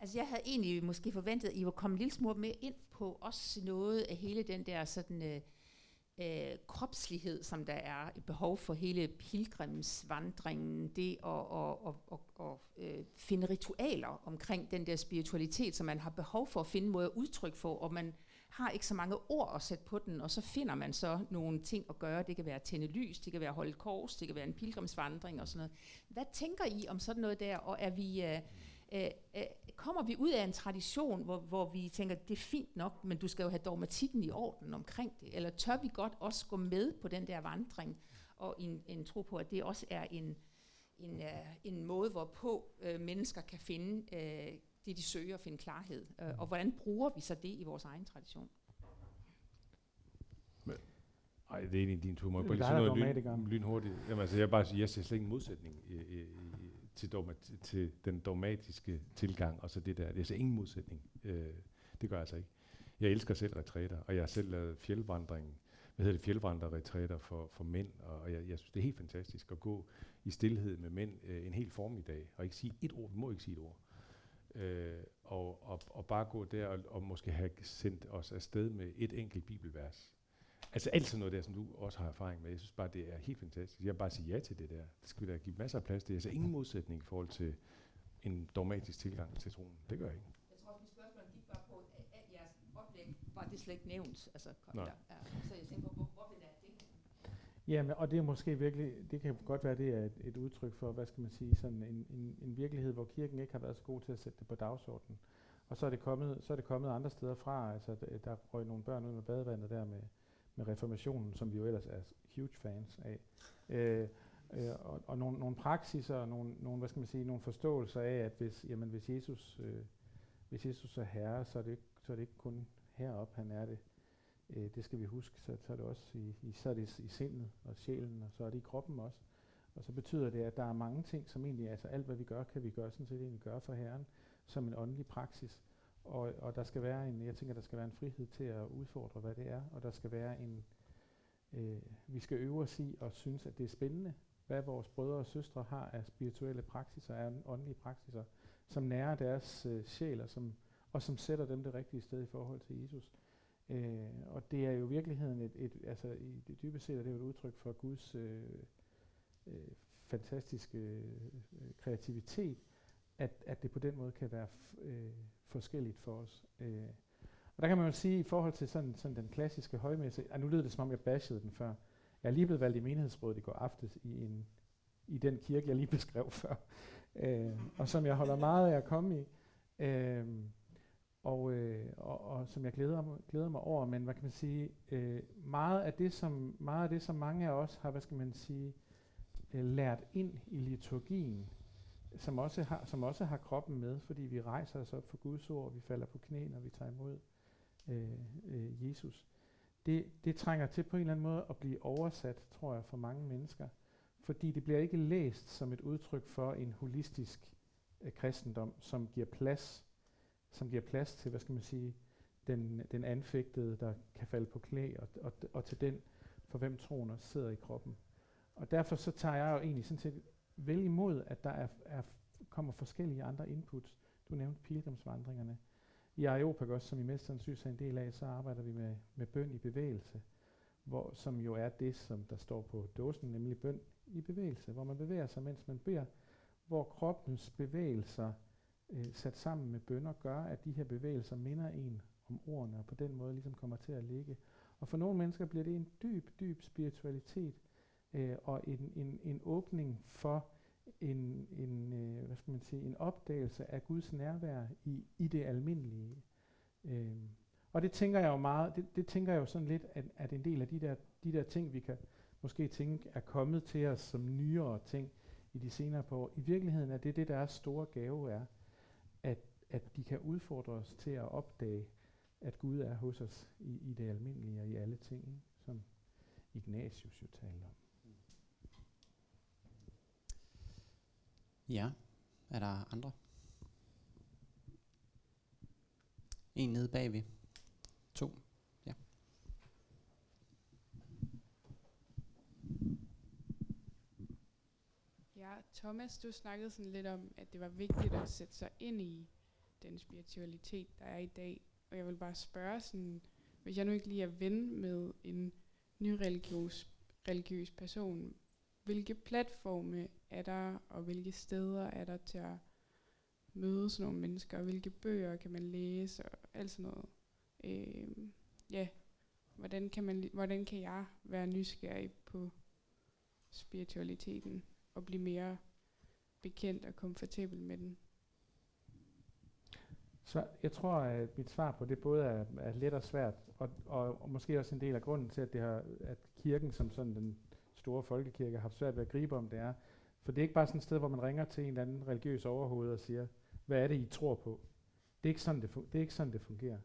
Altså jeg havde egentlig måske forventet, at I var kommet en lille smule mere ind på også noget af hele den der sådan... kropslighed, som der er et behov for hele pilgrimsvandringen, det at finde ritualer omkring den der spiritualitet, som man har behov for at finde måder at udtrykke for, og man har ikke så mange ord at sætte på den, og så finder man så nogle ting at gøre. Det kan være at tænde lys, det kan være at holde kors, det kan være en pilgrimsvandring og sådan noget. Hvad tænker I om sådan noget der, og er vi... kommer vi ud af en tradition, hvor vi tænker, det er fint nok, men du skal jo have dogmatikken i orden omkring det, eller tør vi godt også gå med på den der vandring, og en tro på, at det også er en måde, hvorpå mennesker kan finde det, de søger, og finde klarhed, og hvordan bruger vi så det i vores egen tradition? Nej, det er egentlig din tur, må jeg bare lige sige noget lynhurtigt. Jamen, altså, jeg ser slet ingen modsætning til den dogmatiske tilgang, og så det der. Jeg ser ingen modsætning. Det gør jeg altså ikke. Jeg elsker selv retræter, og jeg har selv lavet fjeldvandrerretræter for mænd, og jeg synes, det er helt fantastisk at gå i stilhed med mænd en hel formiddag, og ikke sige et ord, vi må ikke sige et ord. Og bare gå der og måske have sendt os afsted med et enkelt bibelvers. Altså alt sådan noget der, som du også har erfaring med. Jeg synes bare, det er helt fantastisk. Jeg vil bare sige ja til det der. Det skal vi da give masser af plads til. Jeg ser ingen modsætning i forhold til en dogmatisk tilgang til troen. Det gør jeg ikke. Jeg tror, at mit spørgsmål gik bare på, at jeres oplæg var det slet ikke nævnt. Altså, så jeg tænker på, hvor vil det det? Jamen, og det er måske virkelig, det kan godt være, det er et udtryk for, hvad skal man sige, sådan en virkelighed, hvor kirken ikke har været så god til at sætte det på dagsordenen. Og så er det kommet, andre steder fra. Altså, der røg nogle børn ud med badevandet der med reformationen, som vi jo ellers er huge fans af. Og nogle praksiser og nogle forståelser af, at hvis Jesus er herre, så er det ikke kun heroppe, han er det. Det skal vi huske, så er det også i sindet og sjælen, og så er det i kroppen også. Og så betyder det, at der er mange ting, som egentlig, altså alt hvad vi gør, kan vi gøre sådan set egentlig gøre for Herren, som en åndelig praksis. Og der skal være der skal være en frihed til at udfordre, hvad det er, og der skal være vi skal øve os i og synes, at det er spændende, hvad vores brødre og søstre har af spirituelle praksiser, af åndelige praksiser, som nærer deres sjæl, og som sætter dem det rigtige sted i forhold til Jesus. Og det er jo i virkeligheden altså i det dybest set er det jo et udtryk for Guds fantastiske kreativitet, at det på den måde kan være forskelligt for os. Og der kan man jo sige, i forhold til sådan den klassiske højmesse, nu lyder det som om jeg bashede den før. Jeg er lige blevet valgt i menighedsrådet i går aftes i den kirke, jeg lige beskrev før, og som jeg holder meget af at komme i, og som jeg glæder mig over, men hvad kan man sige, meget af det, som mange af os har, hvad skal man sige, lært ind i liturgien, som også har kroppen med, fordi vi rejser os op for Guds ord, vi falder på knæ, når vi tager imod Jesus. Det trænger til på en eller anden måde at blive oversat, tror jeg, for mange mennesker, fordi det bliver ikke læst som et udtryk for en holistisk kristendom, som giver plads til, hvad skal man sige, den anfægtede, der kan falde på knæ, og til den, for hvem troen også sidder i kroppen. Og derfor så tager jeg jo egentlig sådan set vel imod, at der kommer forskellige andre inputs. Du nævnte pilgrimsvandringerne. I Areopagos, som i Mesterens Lys er en del af, så arbejder vi med bøn i bevægelse, som jo er det, som der står på dåsen, nemlig bøn i bevægelse, hvor man bevæger sig, mens man beder, hvor kroppens bevægelser sat sammen med bønner gør, at de her bevægelser minder en om ordene, og på den måde ligesom kommer til at ligge. Og for nogle mennesker bliver det en dyb spiritualitet, og en åbning for en opdagelse af Guds nærvær i det almindelige. Og det tænker jeg jo meget, det tænker jeg jo sådan lidt, at en del af de der ting, vi kan måske tænke, er kommet til os som nyere ting i de senere par år. I virkeligheden er det deres store gave er, at de kan udfordre os til at opdage, at Gud er hos os i det almindelige og i alle ting, som Ignatius jo taler om. Ja, er der andre? En nede bagved. 2. Ja. Ja, Thomas, du snakkede sådan lidt om, at det var vigtigt at sætte sig ind i den spiritualitet, der er i dag. Og jeg vil bare spørge sådan, hvis jeg nu ikke lige er ven med en ny religiøs person, hvilke platforme er der, og hvilke steder er der til at møde sådan nogle mennesker, og hvilke bøger kan man læse, og alt sådan noget. Hvordan kan jeg være nysgerrig på spiritualiteten, og blive mere bekendt og komfortabel med den? Så jeg tror, at mit svar på det både er let og svært, og måske også en del af grunden til, at kirken som sådan den store folkekirke har haft svært ved at gribe om det er, for det er ikke bare sådan et sted, hvor man ringer til en eller anden religiøs overhoved og siger, hvad er det, I tror på? Det er ikke sådan, det fungerer.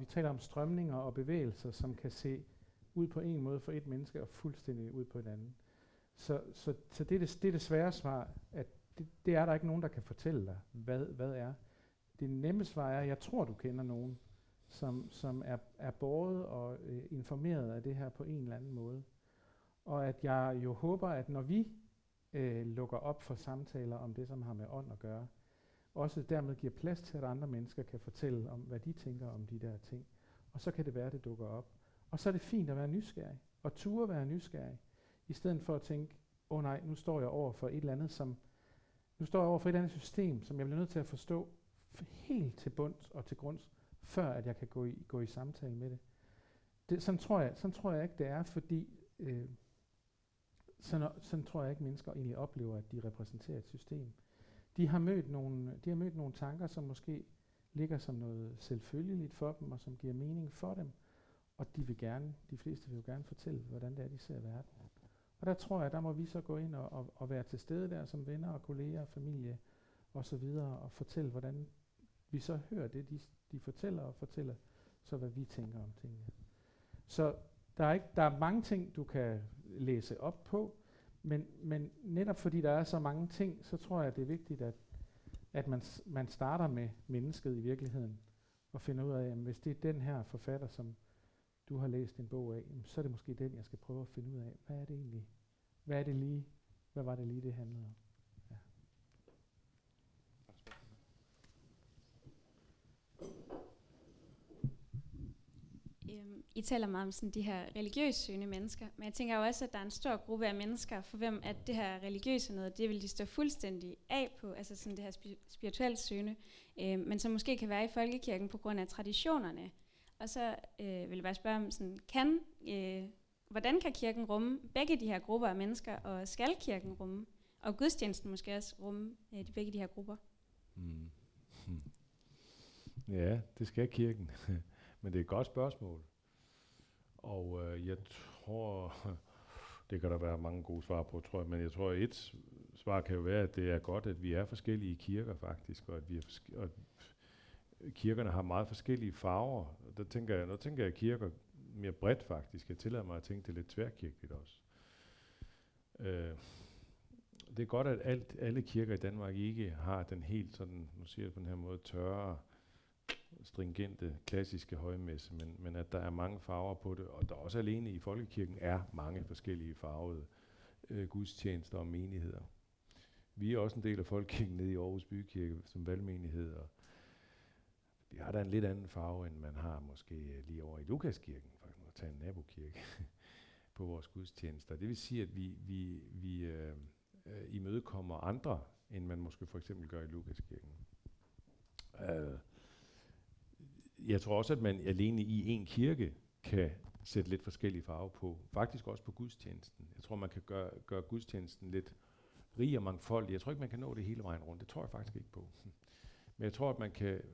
Vi taler om strømninger og bevægelser, som kan se ud på en måde for et menneske og fuldstændig ud på en anden. Så det er det svære svar, at det er der ikke nogen, der kan fortælle dig, hvad er. Det nemme svar er, at jeg tror, du kender nogen, som er båret og informeret af det her på en eller anden måde. Og at jeg jo håber, at når vi lukker op for samtaler om det, som har med ånd at gøre, også dermed giver plads til, at andre mennesker kan fortælle om, hvad de tænker om de der ting. Og så kan det være, at det dukker op. Og så er det fint at være nysgerrig, og ture være nysgerrig, i stedet for at tænke, nej, nu står jeg over for et eller andet, system, som jeg bliver nødt til at forstå helt til bunds og til grunds, før at jeg kan gå i samtale med det. Sådan tror jeg ikke, det er, fordi sådan tror jeg ikke, mennesker egentlig oplever, at de repræsenterer et system. De har mødt nogle tanker, som måske ligger som noget selvfølgeligt for dem, og som giver mening for dem, og de fleste vil jo gerne fortælle, hvordan det er, de ser verden. Og der tror jeg, der må vi så gå ind og være til stede der som venner og kolleger, familie og så videre, og fortælle, hvordan vi så hører det, de fortæller, og fortæller så, hvad vi tænker om tingene. Så der er mange ting, du kan læse op på, men netop fordi der er så mange ting, så tror jeg, det er vigtigt, at man starter med mennesket i virkeligheden, og finder ud af, at hvis det er den her forfatter, som du har læst en bog af, så er det måske den, jeg skal prøve at finde ud af. Hvad er det egentlig? Hvad var det lige, det handlede om? Ja. I taler meget om sådan de her religiøst søgende mennesker, men jeg tænker jo også, at der er en stor gruppe af mennesker, for hvem at det her religiøse noget, det vil de stå fuldstændig af på, altså sådan det her spirituelt søgende, men som måske kan være i folkekirken på grund af traditionerne. Og så vil jeg bare spørge om, sådan, hvordan kan kirken rumme begge de her grupper af mennesker, og skal kirken rumme, og gudstjenesten måske også rumme begge de her grupper? Mm. Ja, det skal kirken. Men det er et godt spørgsmål. Og jeg tror, det kan der være mange gode svar på, tror jeg, men jeg tror, et svar kan jo være, at det er godt, at vi er forskellige kirker faktisk, og at vi er kirkerne har meget forskellige farver. Der tænker jeg kirker mere bredt faktisk. Jeg tillader mig at tænke det lidt tværkirkeligt også. Det er godt, at alle kirker i Danmark ikke har den helt sådan, nu siger jeg på den her måde, tørre stringente, klassiske højmesse, men at der er mange farver på det, og der også alene i folkekirken er mange forskellige farvede gudstjenester og menigheder. Vi er også en del af folkekirken nede i Aarhus Bykirke som valgmenighed, og vi har da en lidt anden farve, end man har måske lige over i Lukaskirken, for at tage en nabokirke på vores gudstjenester. Det vil sige, at vi imødekommer andre, end man måske for eksempel gør i Lukaskirken. Jeg tror også, at man alene i en kirke kan sætte lidt forskellige farve på, faktisk også på gudstjenesten. Jeg tror, man kan gøre gudstjenesten lidt rig og mangfoldig. Jeg tror ikke, man kan nå det hele vejen rundt. Det tror jeg faktisk ikke på. Men jeg tror, at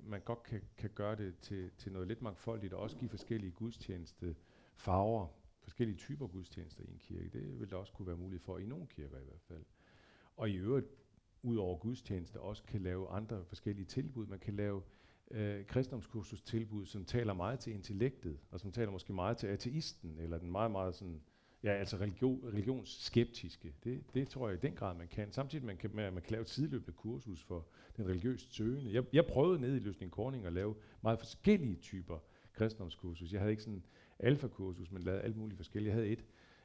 man godt kan gøre det til noget lidt mangfoldigt, og også give forskellige gudstjenestefarver, forskellige typer gudstjenester i en kirke. Det vil der også kunne være muligt for, i nogle kirker i hvert fald. Og i øvrigt, ud over gudstjenester, også kan lave andre forskellige tilbud. Man kan lave kristendomskursustilbud, som taler meget til intellektet, og som taler måske meget til ateisten, eller den meget, meget sådan, ja, altså religionsskeptiske. Det tror jeg i den grad, man kan. Samtidig man kan lave et sideløbende kursus for den religiøst søgende. Jeg prøvede nede i Løsning Korning at lave meget forskellige typer kristendomskursus. Jeg havde ikke sådan en alfakursus, men lavede alt muligt forskelligt. Jeg havde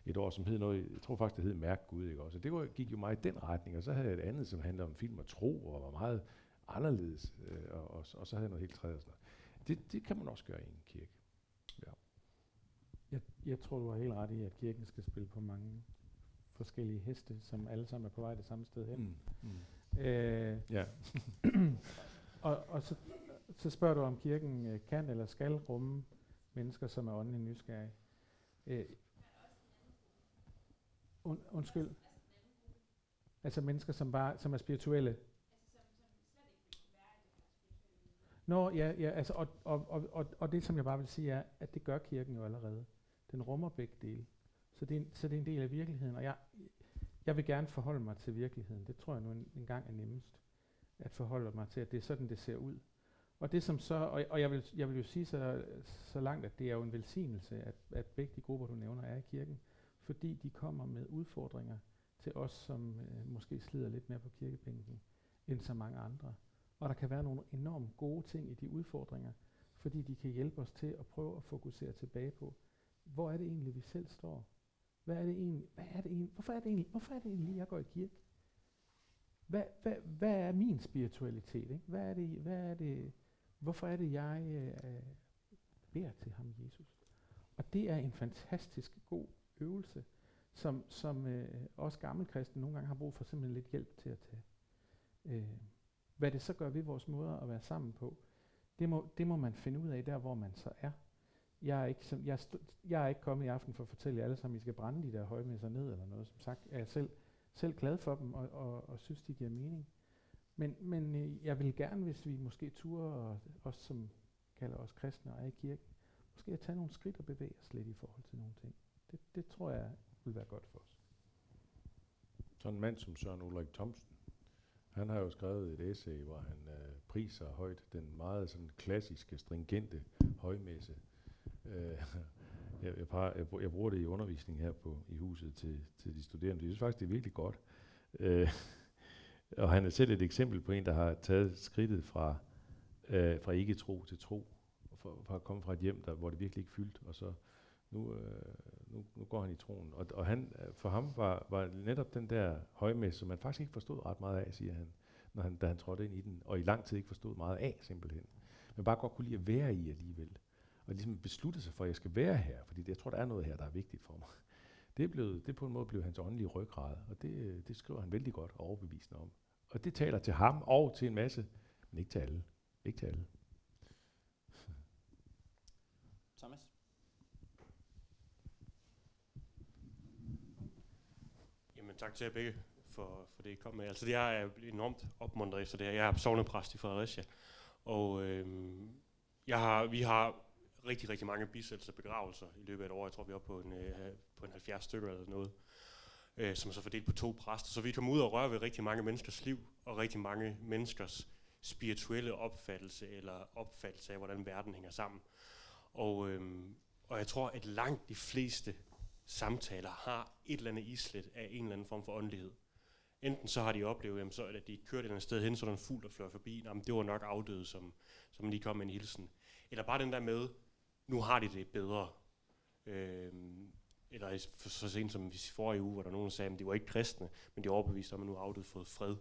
et år, som hed noget, jeg tror faktisk, det hed Mærk Gud, ikke også? Og det gik jo meget i den retning, og så havde jeg et andet, som handlede om film og tro, og var meget anderledes, og så havde jeg noget helt tredje og sådan noget. Det kan man også gøre i en kirke. Ja. Jeg tror, du har helt ret i, at kirken skal spille på mange forskellige heste, som alle sammen er på vej det samme sted hen. Ja. og så spørger du, om kirken kan eller skal rumme mennesker, som er åndelig nysgerrige. Undskyld. Altså mennesker, som er spirituelle. Nå, ja, altså, og det, som jeg bare vil sige, er, at det gør kirken jo allerede. Den rummer begge dele. Så det er en del af virkeligheden, og jeg vil gerne forholde mig til virkeligheden. Det tror jeg nu engang er nemmest, at forholde mig til, at det er sådan, det ser ud. Og det som så, og jeg vil jo sige så langt, at det er jo en velsignelse, at begge de grupper, du nævner, er i kirken, fordi de kommer med udfordringer til os, som måske slider lidt mere på kirkebænken, end så mange andre. Og der kan være nogle enormt gode ting i de udfordringer, fordi de kan hjælpe os til at prøve at fokusere tilbage på, hvor er det egentlig, vi selv står? Hvorfor er det egentlig, jeg går i kirke? Hvad er min spiritualitet? Ikke? Hvorfor er det, jeg beder til ham, Jesus? Og det er en fantastisk god øvelse, som os gammelkristne nogle gange har brug for simpelthen lidt hjælp til at tage. Hvad det så gør ved vores måder at være sammen på, det må man finde ud af der, hvor man så er. Jeg er ikke kommet i aften for at fortælle jer alle sammen, I skal brænde de der højmesser ned eller noget. Som sagt er jeg selv glad for dem og synes, de giver mening. Men jeg vil gerne, hvis vi måske turer, og os som kalder os kristne og er i kirken, måske at tage nogle skridt og bevæge os lidt i forhold til nogle ting. Det tror jeg vil være godt for os. Sådan en mand som Søren Ulrik Thomsen, han har jo skrevet et essay, hvor han priser højt den meget sådan klassiske, stringente højmesse. Jeg bruger det i undervisning her i huset til de studerende. Jeg synes faktisk, det er virkelig godt. Og han er selv et eksempel på en, der har taget skridtet fra ikke tro til tro, for at komme fra et hjem, hvor det virkelig ikke fyldt, og så nu går han i troen. Og han, for ham var netop den der højmesse, som man faktisk ikke forstod ret meget af, siger han, da han trådte ind i den, og i lang tid ikke forstod meget af, simpelthen. Men bare godt kunne lide at være i alligevel. Og ligesom beslutte sig for, at jeg skal være her, fordi jeg tror, der er noget her, der er vigtigt for mig. Det på en måde blev hans åndelige ryggrad, og det skriver han vældig godt og overbevisende om. Og det taler til ham og til en masse, men ikke til alle. Ikke til alle. Thomas? Tak til jer begge for det, I kom med. Altså, jeg er enormt opmuntret efter det her. Jeg er sognepræst i Fredericia, og vi har rigtig, rigtig mange bisættelser og begravelser i løbet af et år. Jeg tror, vi er oppe på en 70 stykker eller noget, som er så fordelt på 2 præster. Så vi kommer ud og rører ved rigtig mange menneskers liv, og rigtig mange menneskers spirituelle opfattelse, eller opfattelse af, hvordan verden hænger sammen. Og jeg tror, at langt de fleste samtaler har et eller andet islet af en eller anden form for åndelighed. Enten så har de oplevet, jamen, så, at de kørte et eller andet sted hen, så der en fugl, der fløj forbi. Jamen, det var nok afdøde, som lige kom med en hilsen. Eller bare den der med, nu har de det bedre. Eller så sent som i forrige uge, hvor der nogen, der sagde, at de var ikke kristne, men de var overbevist om, at nu har afdøde fået fred.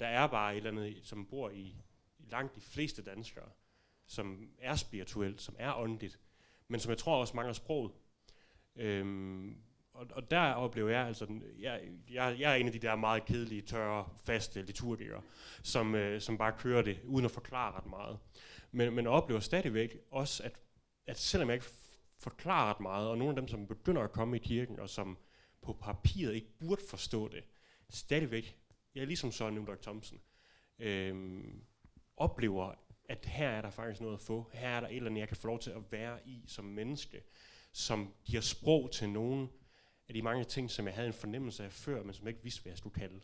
Der er bare et eller andet, som bor i langt de fleste danskere, som er spirituelt, som er åndeligt, men som jeg tror også mangler sproget. Og der oplever jeg, altså, jeg er en af de der meget kedelige, tørre, faste liturgikere, som bare kører det, uden at forklare ret meget. Men oplever stadigvæk også, at selvom jeg ikke forklarer ret meget, og nogle af dem, som begynder at komme i kirken, og som på papiret ikke burde forstå det, stadigvæk, jeg er ligesom Søren Ulrik Thomsen, oplever, at her er der faktisk noget at få, her er der et eller andet, jeg kan få lov til at være i som menneske, som giver sprog til nogen af de mange ting, som jeg havde en fornemmelse af før, men som jeg ikke vidste, hvad jeg skulle kalde.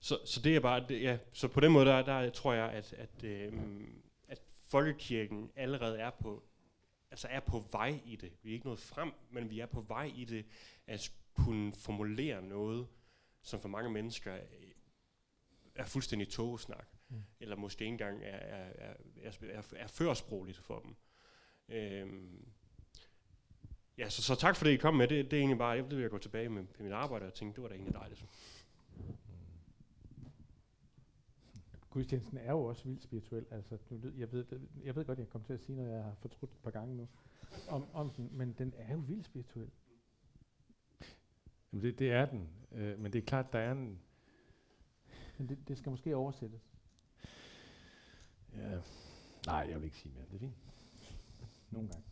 Så det er bare, det, ja, så på den måde, der tror jeg, at folkekirken allerede er på vej i det. Vi er ikke nået frem, men vi er på vej i det, at kunne formulere noget, som for mange mennesker er fuldstændig togesnak, eller måske ikke engang er førsprogligt for dem. Ja, så tak for det, I kom med. Det er egentlig bare, jeg vil gå tilbage med mit arbejde og tænke, det var da egentlig dejligt. Gudstjenesten er jo også vildt spirituel. Altså, jeg ved godt, jeg kommer til at sige, når jeg har fortrudt et par gange nu, om den, men den er jo vildt spirituel. Jamen det er den, men det er klart, der er en... Men det skal måske oversættes. Ja. Nej, jeg vil ikke sige mere. Det er fint. Nogle gange.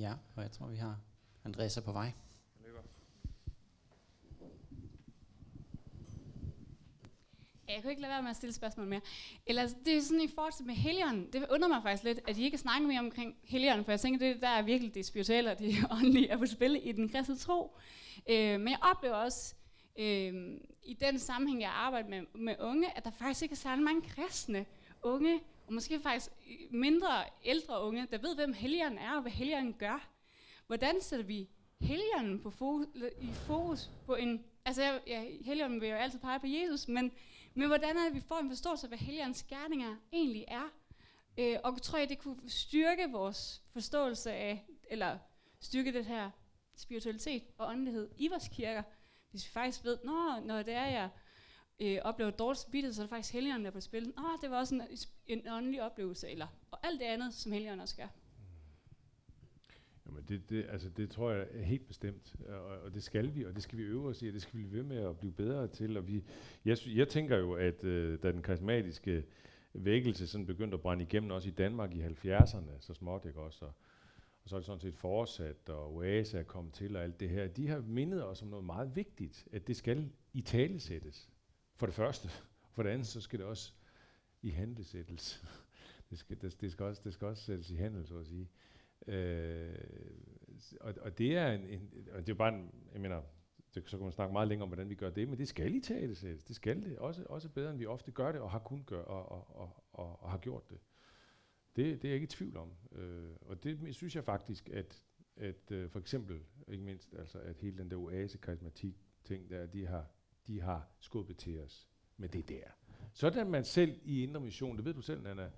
Ja, og jeg tror, vi har Andreas er på vej. Ja, jeg kunne ikke lade være med at stille spørgsmål mere. Eller det er sådan i forhold med Helligånden. Det undrer mig faktisk lidt, at I ikke snakker mere omkring Helligånden, for jeg tænker, det der er virkelig det spirituelle og det åndelige er på spil i den kristne tro. Men jeg oplever også, i den sammenhæng, jeg arbejder med unge, at der faktisk ikke er særlig mange kristne unge, og måske faktisk mindre ældre unge, der ved, hvem Helligånden er og hvad Helligånden gør. Hvordan sætter vi Helligånden i fokus på en... Altså, ja, Helligånden vil jo altid pege på Jesus, men hvordan er det, vi får en forståelse af, hvad Helligåndens gerninger egentlig er? Og tror jeg, det kunne styrke vores forståelse af, eller styrke det her spiritualitet og åndelighed i vores kirker, hvis vi faktisk ved, når det er, jeg oplever dårlig samvittighed, så er det faktisk Helligånden, der er på spil. Det var også en åndelig oplevelse, eller og alt det andet, som Helligånden også gør. Jamen det tror jeg er helt bestemt, og det skal vi, og det skal vi øve os i, og det skal vi blive ved med at blive bedre til. Og jeg tænker jo, at da den karismatiske vækkelse sådan begyndte at brænde igennem, også i Danmark i 70'erne, så småt ikke også, og så er det sådan set fortsat, og Oase er kommet til, og alt det her. De har mindet os om noget meget vigtigt, at det skal i talesættes. For det første. For det andet, så skal det også i handelsættes. Det skal også sættes i handel, så at sige. Og det er og det er bare jeg mener, så kan man snakke meget længere om, hvordan vi gør det, men det skal i talesættes. Det skal det. Også bedre, end vi ofte gør det, og har kun gør, og har gjort det. Det er jeg ikke i tvivl om, og det synes jeg faktisk, at for eksempel, ikke mindst, altså, at hele den der oase-karismatik-ting der, de har skubbet til os med det der. Sådan man selv i Indre Mission, det ved du selv, Anna,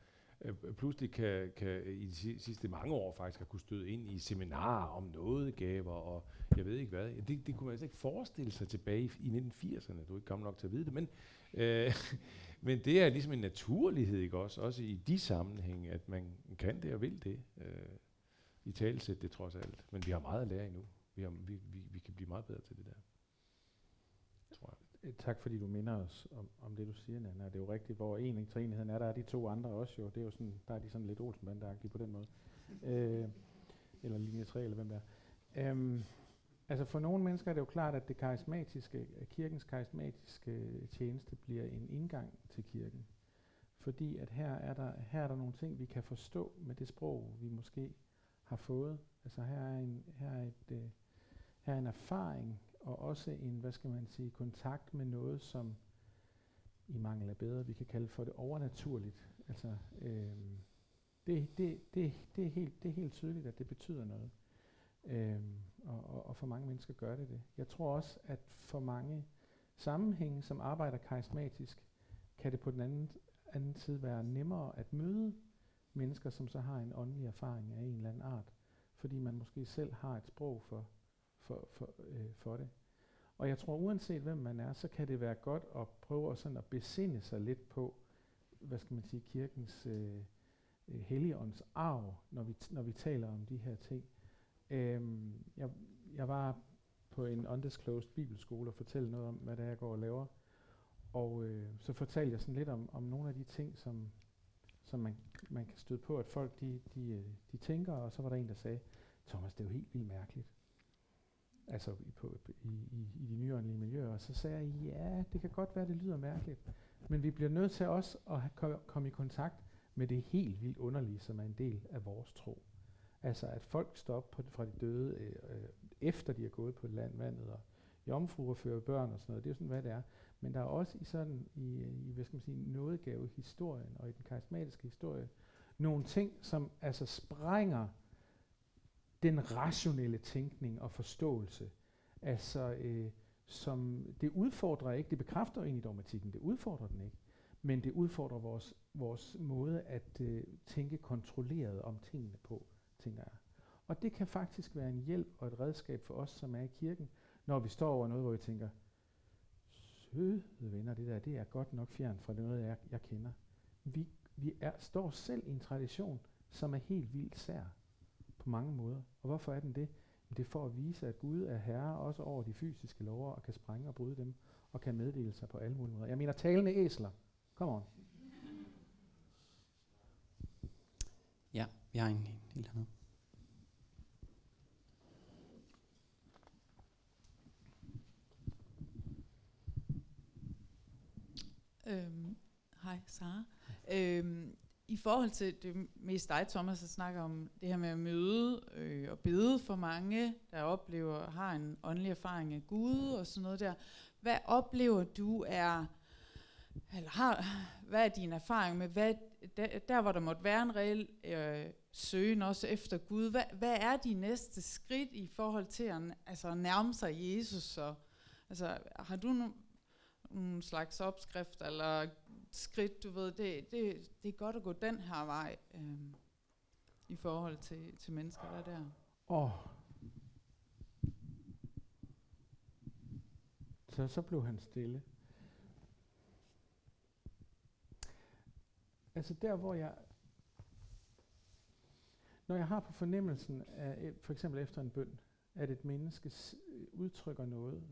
pludselig kan i de sidste mange år faktisk have kunne støde ind i seminarer om nådegaver, og jeg ved ikke hvad. Det kunne man altså ikke forestille sig tilbage i 1980'erne, du er ikke gammel nok til at vide det, men det er ligesom en naturlighed, ikke også i de sammenhænge, at man kan det og vil det. I talesæt det trods alt, men vi har meget at lære endnu. Vi kan blive meget bedre til det der, tror jeg. Tak fordi du minder os om det, du siger, Nanna. Det er jo rigtigt, hvor en til enheden er, der er de to andre også jo. Det er jo sådan, der er de sådan lidt Olsenbanden-agtige på den måde. Eller linje 3, eller hvem der er. Altså for nogle mennesker er det jo klart, at det karismatiske, kirkens karismatiske tjeneste bliver en indgang til kirken. Fordi at her er der nogle ting, vi kan forstå med det sprog, vi måske har fået. Altså her er en erfaring, og også en, hvad skal man sige, kontakt med noget, som i mangel af bedre, vi kan kalde for det overnaturligt. Altså det er helt tydeligt, at det betyder noget. og for mange mennesker gør det. Jeg tror også, at for mange sammenhænge, som arbejder karismatisk, kan det på den anden side være nemmere at møde mennesker, som så har en åndelig erfaring af en eller anden art, fordi man måske selv har et sprog for det. Og jeg tror, uanset hvem man er, så kan det være godt at prøve sådan at besinde sig lidt på, hvad skal man sige, kirkens helligånds arv, når vi taler om de her ting. Jeg var på en undisclosed bibelskole og fortalte noget om, hvad det er, jeg går og laver. Og så fortalte jeg sådan lidt om nogle af de ting, som man kan støde på, at folk de tænker. Og så var der en, der sagde, Thomas, det er jo helt vildt mærkeligt. Altså i de nyåndelige miljøer. Og så sagde jeg, ja, det kan godt være, det lyder mærkeligt. Men vi bliver nødt til også at komme i kontakt med det helt vildt underlige, som er en del af vores tro. Altså at folk står op fra de døde, efter de er gået på landvandet, og jomfruer fører børn og sådan noget. Det er jo sådan, hvad det er. Men der er også i hvad skal man sige, nådegavehistorien og i den karismatiske historie, nogle ting, som altså sprænger den rationelle tænkning og forståelse. Altså, som det udfordrer ikke, det bekræfter egentlig dogmatikken, det udfordrer den ikke, men det udfordrer vores måde at tænke kontrolleret om tingene på, tænker jeg. Og det kan faktisk være en hjælp og et redskab for os, som er i kirken, når vi står over noget, hvor vi tænker, søde venner, det er godt nok fjern fra det noget, jeg kender. Vi står selv i en tradition, som er helt vildt sær på mange måder. Og hvorfor er den det? Det er for at vise, at Gud er herre også over de fysiske lover, og kan sprænge og bryde dem, og kan meddele sig på alle mulige måder. Jeg mener talende æsler. Kom on. Ja, vi har en helt hernede. Hej, Sara. I forhold til det mest dig, Thomas, der snakker om det her med at møde og bede for mange, der har en åndelig erfaring af Gud og sådan noget der. Hvad oplever du hvad er din erfaring med, hvad, der hvor der måtte være en reel søgen også efter Gud, hvad er de næste skridt i forhold til at nærme sig Jesus? Og, altså, har du nogle slags opskrift eller skridt, du ved, det er godt at gå den her vej i forhold til mennesker, der er der? Så blev han stille. Altså der, hvor jeg... Når jeg har på fornemmelsen af, for eksempel efter en bøn, at et menneske udtrykker noget,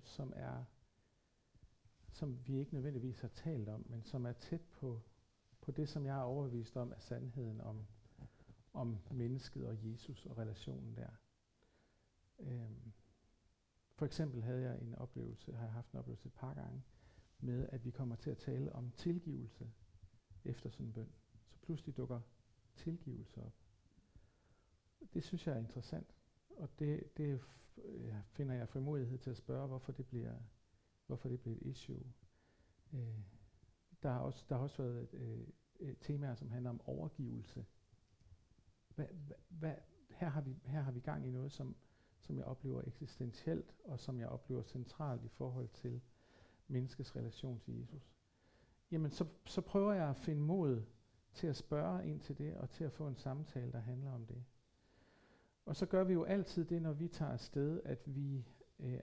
som vi ikke nødvendigvis har talt om, men som er tæt på det, som jeg er overbevist om, er sandheden om mennesket og Jesus og relationen der. For eksempel har jeg haft en oplevelse et par gange, med at vi kommer til at tale om tilgivelse efter sådan en bøn. Så pludselig dukker tilgivelse op. Det synes jeg er interessant, og det finder jeg frimodighed til at spørge, hvorfor det bliver et issue. Der har også været temaer, som handler om overgivelse. Her har vi gang i noget, som jeg oplever eksistentielt, og som jeg oplever centralt i forhold til menneskets relation til Jesus. Jamen, så prøver jeg at finde mod til at spørge ind til det, og til at få en samtale, der handler om det. Og så gør vi jo altid det, når vi tager afsted, at vi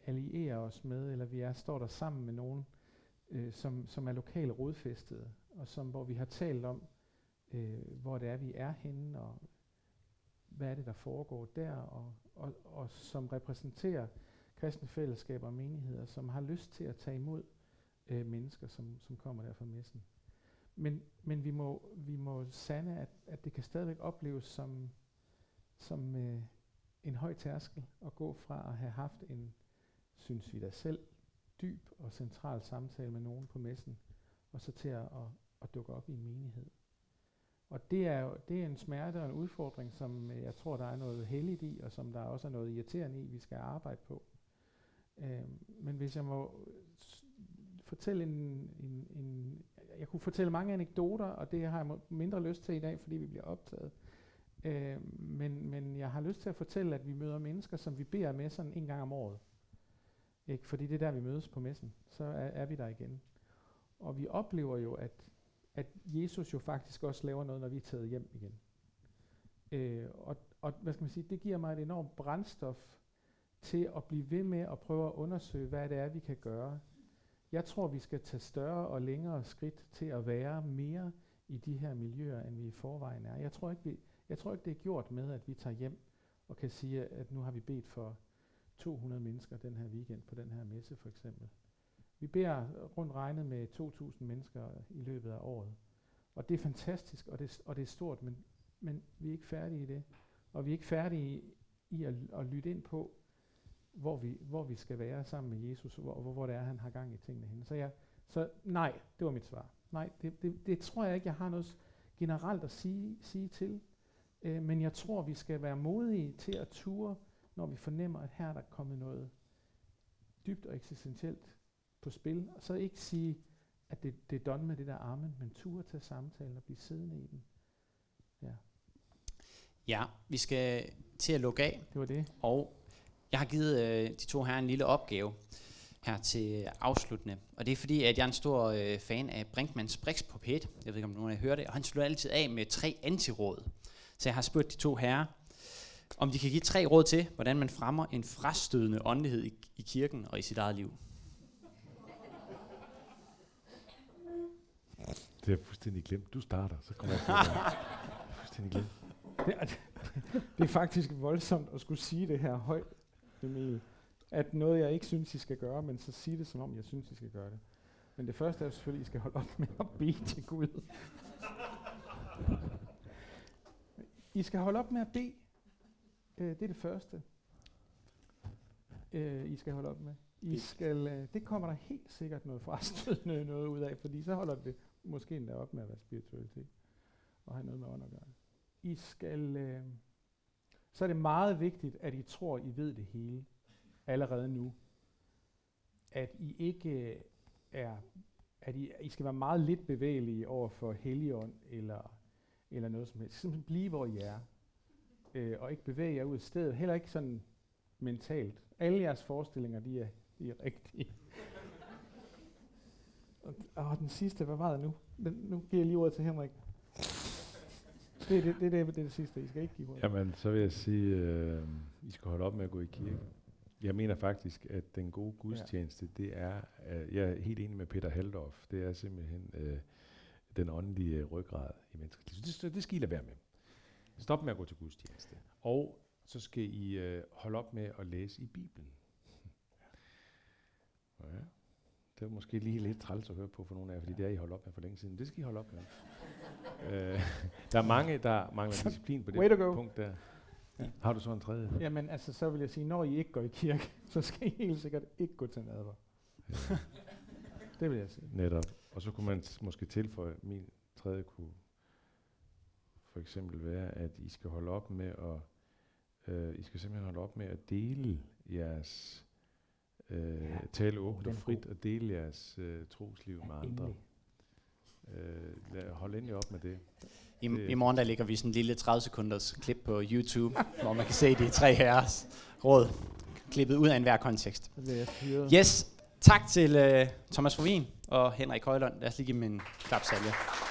allierer os med, eller står der sammen med nogen, som er lokale rodfæstede, og hvor vi har talt om, hvor det er, vi er henne, og hvad er det, der foregår der, og som repræsenterer kristne fællesskaber og menigheder, som har lyst til at tage imod mennesker, som kommer der fra messen. Men vi må sande, at det kan stadigvæk opleves som en høj tærskel at gå fra at have haft en, synes vi da selv, dyb og central samtale med nogen på messen, og så til at dukke op i en menighed. Og det er en smerte og en udfordring, som jeg tror, der er noget helligt i, og som der også er noget irriterende i, vi skal arbejde på. Men hvis jeg må fortælle jeg kunne fortælle mange anekdoter, og det har jeg mindre lyst til i dag, fordi vi bliver optaget. Men jeg har lyst til at fortælle, at vi møder mennesker, som vi beder med sådan en gang om året. Ikke? Fordi det er der, vi mødes på messen. Så er vi der igen. Og vi oplever jo, at Jesus jo faktisk også laver noget, når vi er taget hjem igen. Og hvad skal man sige, det giver mig et enormt brændstof til at blive ved med at prøve at undersøge, hvad det er, vi kan gøre. Jeg tror, vi skal tage større og længere skridt til at være mere i de her miljøer, end vi i forvejen er. Jeg tror ikke, det er gjort med, at vi tager hjem og kan sige, at nu har vi bedt for 200 mennesker den her weekend på den her messe for eksempel. Vi beder rundt regnet med 2.000 mennesker i løbet af året. Og det er fantastisk, og det er stort, men vi er ikke færdige i det. Og vi er ikke færdige i at lytte ind på, hvor vi skal være sammen med Jesus, og hvor det er, han har gang i tingene henne. Så nej, det var mit svar. Nej, det tror jeg ikke, jeg har noget generelt at sige til. Men jeg tror, vi skal være modige til at ture, når vi fornemmer, at her er der kommet noget dybt og eksistentielt på spil. Og så ikke sige, at det er done med det der armen, men ture til samtalen og blive siddende i den. Ja, vi skal til at lukke af. Det var det. Og jeg har givet de to herrer en lille opgave her til afsluttende. Og det er fordi, at jeg er en stor fan af Brinkmanns Brix på P1. Jeg ved ikke, om nogen har hørt det. Og han slutter altid af med 3 antiråd. Så jeg har spurgt de to herrer, om de kan give 3 råd til, hvordan man fremmer en frastødende åndelighed i kirken og i sit eget liv. Det er fuldstændig glemt. Du starter, så kommer jeg fuldstændig glemt. Det er faktisk voldsomt at skulle sige det her højt, Emil. At noget, jeg ikke synes, I skal gøre, men så sige det, som om jeg synes, I skal gøre det. Men det første er selvfølgelig, at I skal holde op med at bede til Gud. I skal holde op med at bede. Det er det første, I skal holde op med. Det kommer der helt sikkert noget frastødende noget ud af, fordi så holder det måske endda op med at være spiritualitet og have noget med ånd at gøre. Så er det meget vigtigt, at I tror, I ved det hele allerede nu. At I ikke er, at I skal være meget lidt bevægelige over for Helligånd eller noget som helst. Simpelthen blive, hvor I er, og ikke bevæge jer ud af stedet. Heller ikke sådan mentalt. Alle jeres forestillinger, de er rigtige. Og den sidste, hvad var det nu? Nu giver jeg lige ordet til Henrik. Det er det sidste, I skal ikke give ordet. Jamen, så vil jeg sige, I skal holde op med at gå i kirke. Jeg mener faktisk, at den gode gudstjeneste, det er, jeg er helt enig med Peter Haldorf, det er simpelthen den åndelige ryggrad i mennesket. Det skal I lade være med. Stop med at gå til gudstjeneste. Og så skal I holde op med at læse i Bibelen. Ja. Det var måske lige lidt træls at høre på for nogle af jer, fordi det er I holdt op med for længe siden. Det skal I holde op med. Der er mange, der mangler disciplin på det punkt der. Ja. Har du så en tredje? Jamen altså, så vil jeg sige, når I ikke går i kirke, så skal I helt sikkert ikke gå til nadver. Ja. Det vil jeg sige. Netop. Og så kunne man måske tilføje, min tredje kunne for eksempel være, at I skal holde op med at, at dele jeres tale åbent og frit og dele jeres trosliv med andre. Hold endelig op med det. I morgen der ligger vi sådan en lille 30 sekunders klip på YouTube, hvor man kan se de 3 herres råd klippet ud af enhver kontekst. Yes, tak til Thomas Ruvien og Henrik Højlund. Lad os lige give dem en klapsalve.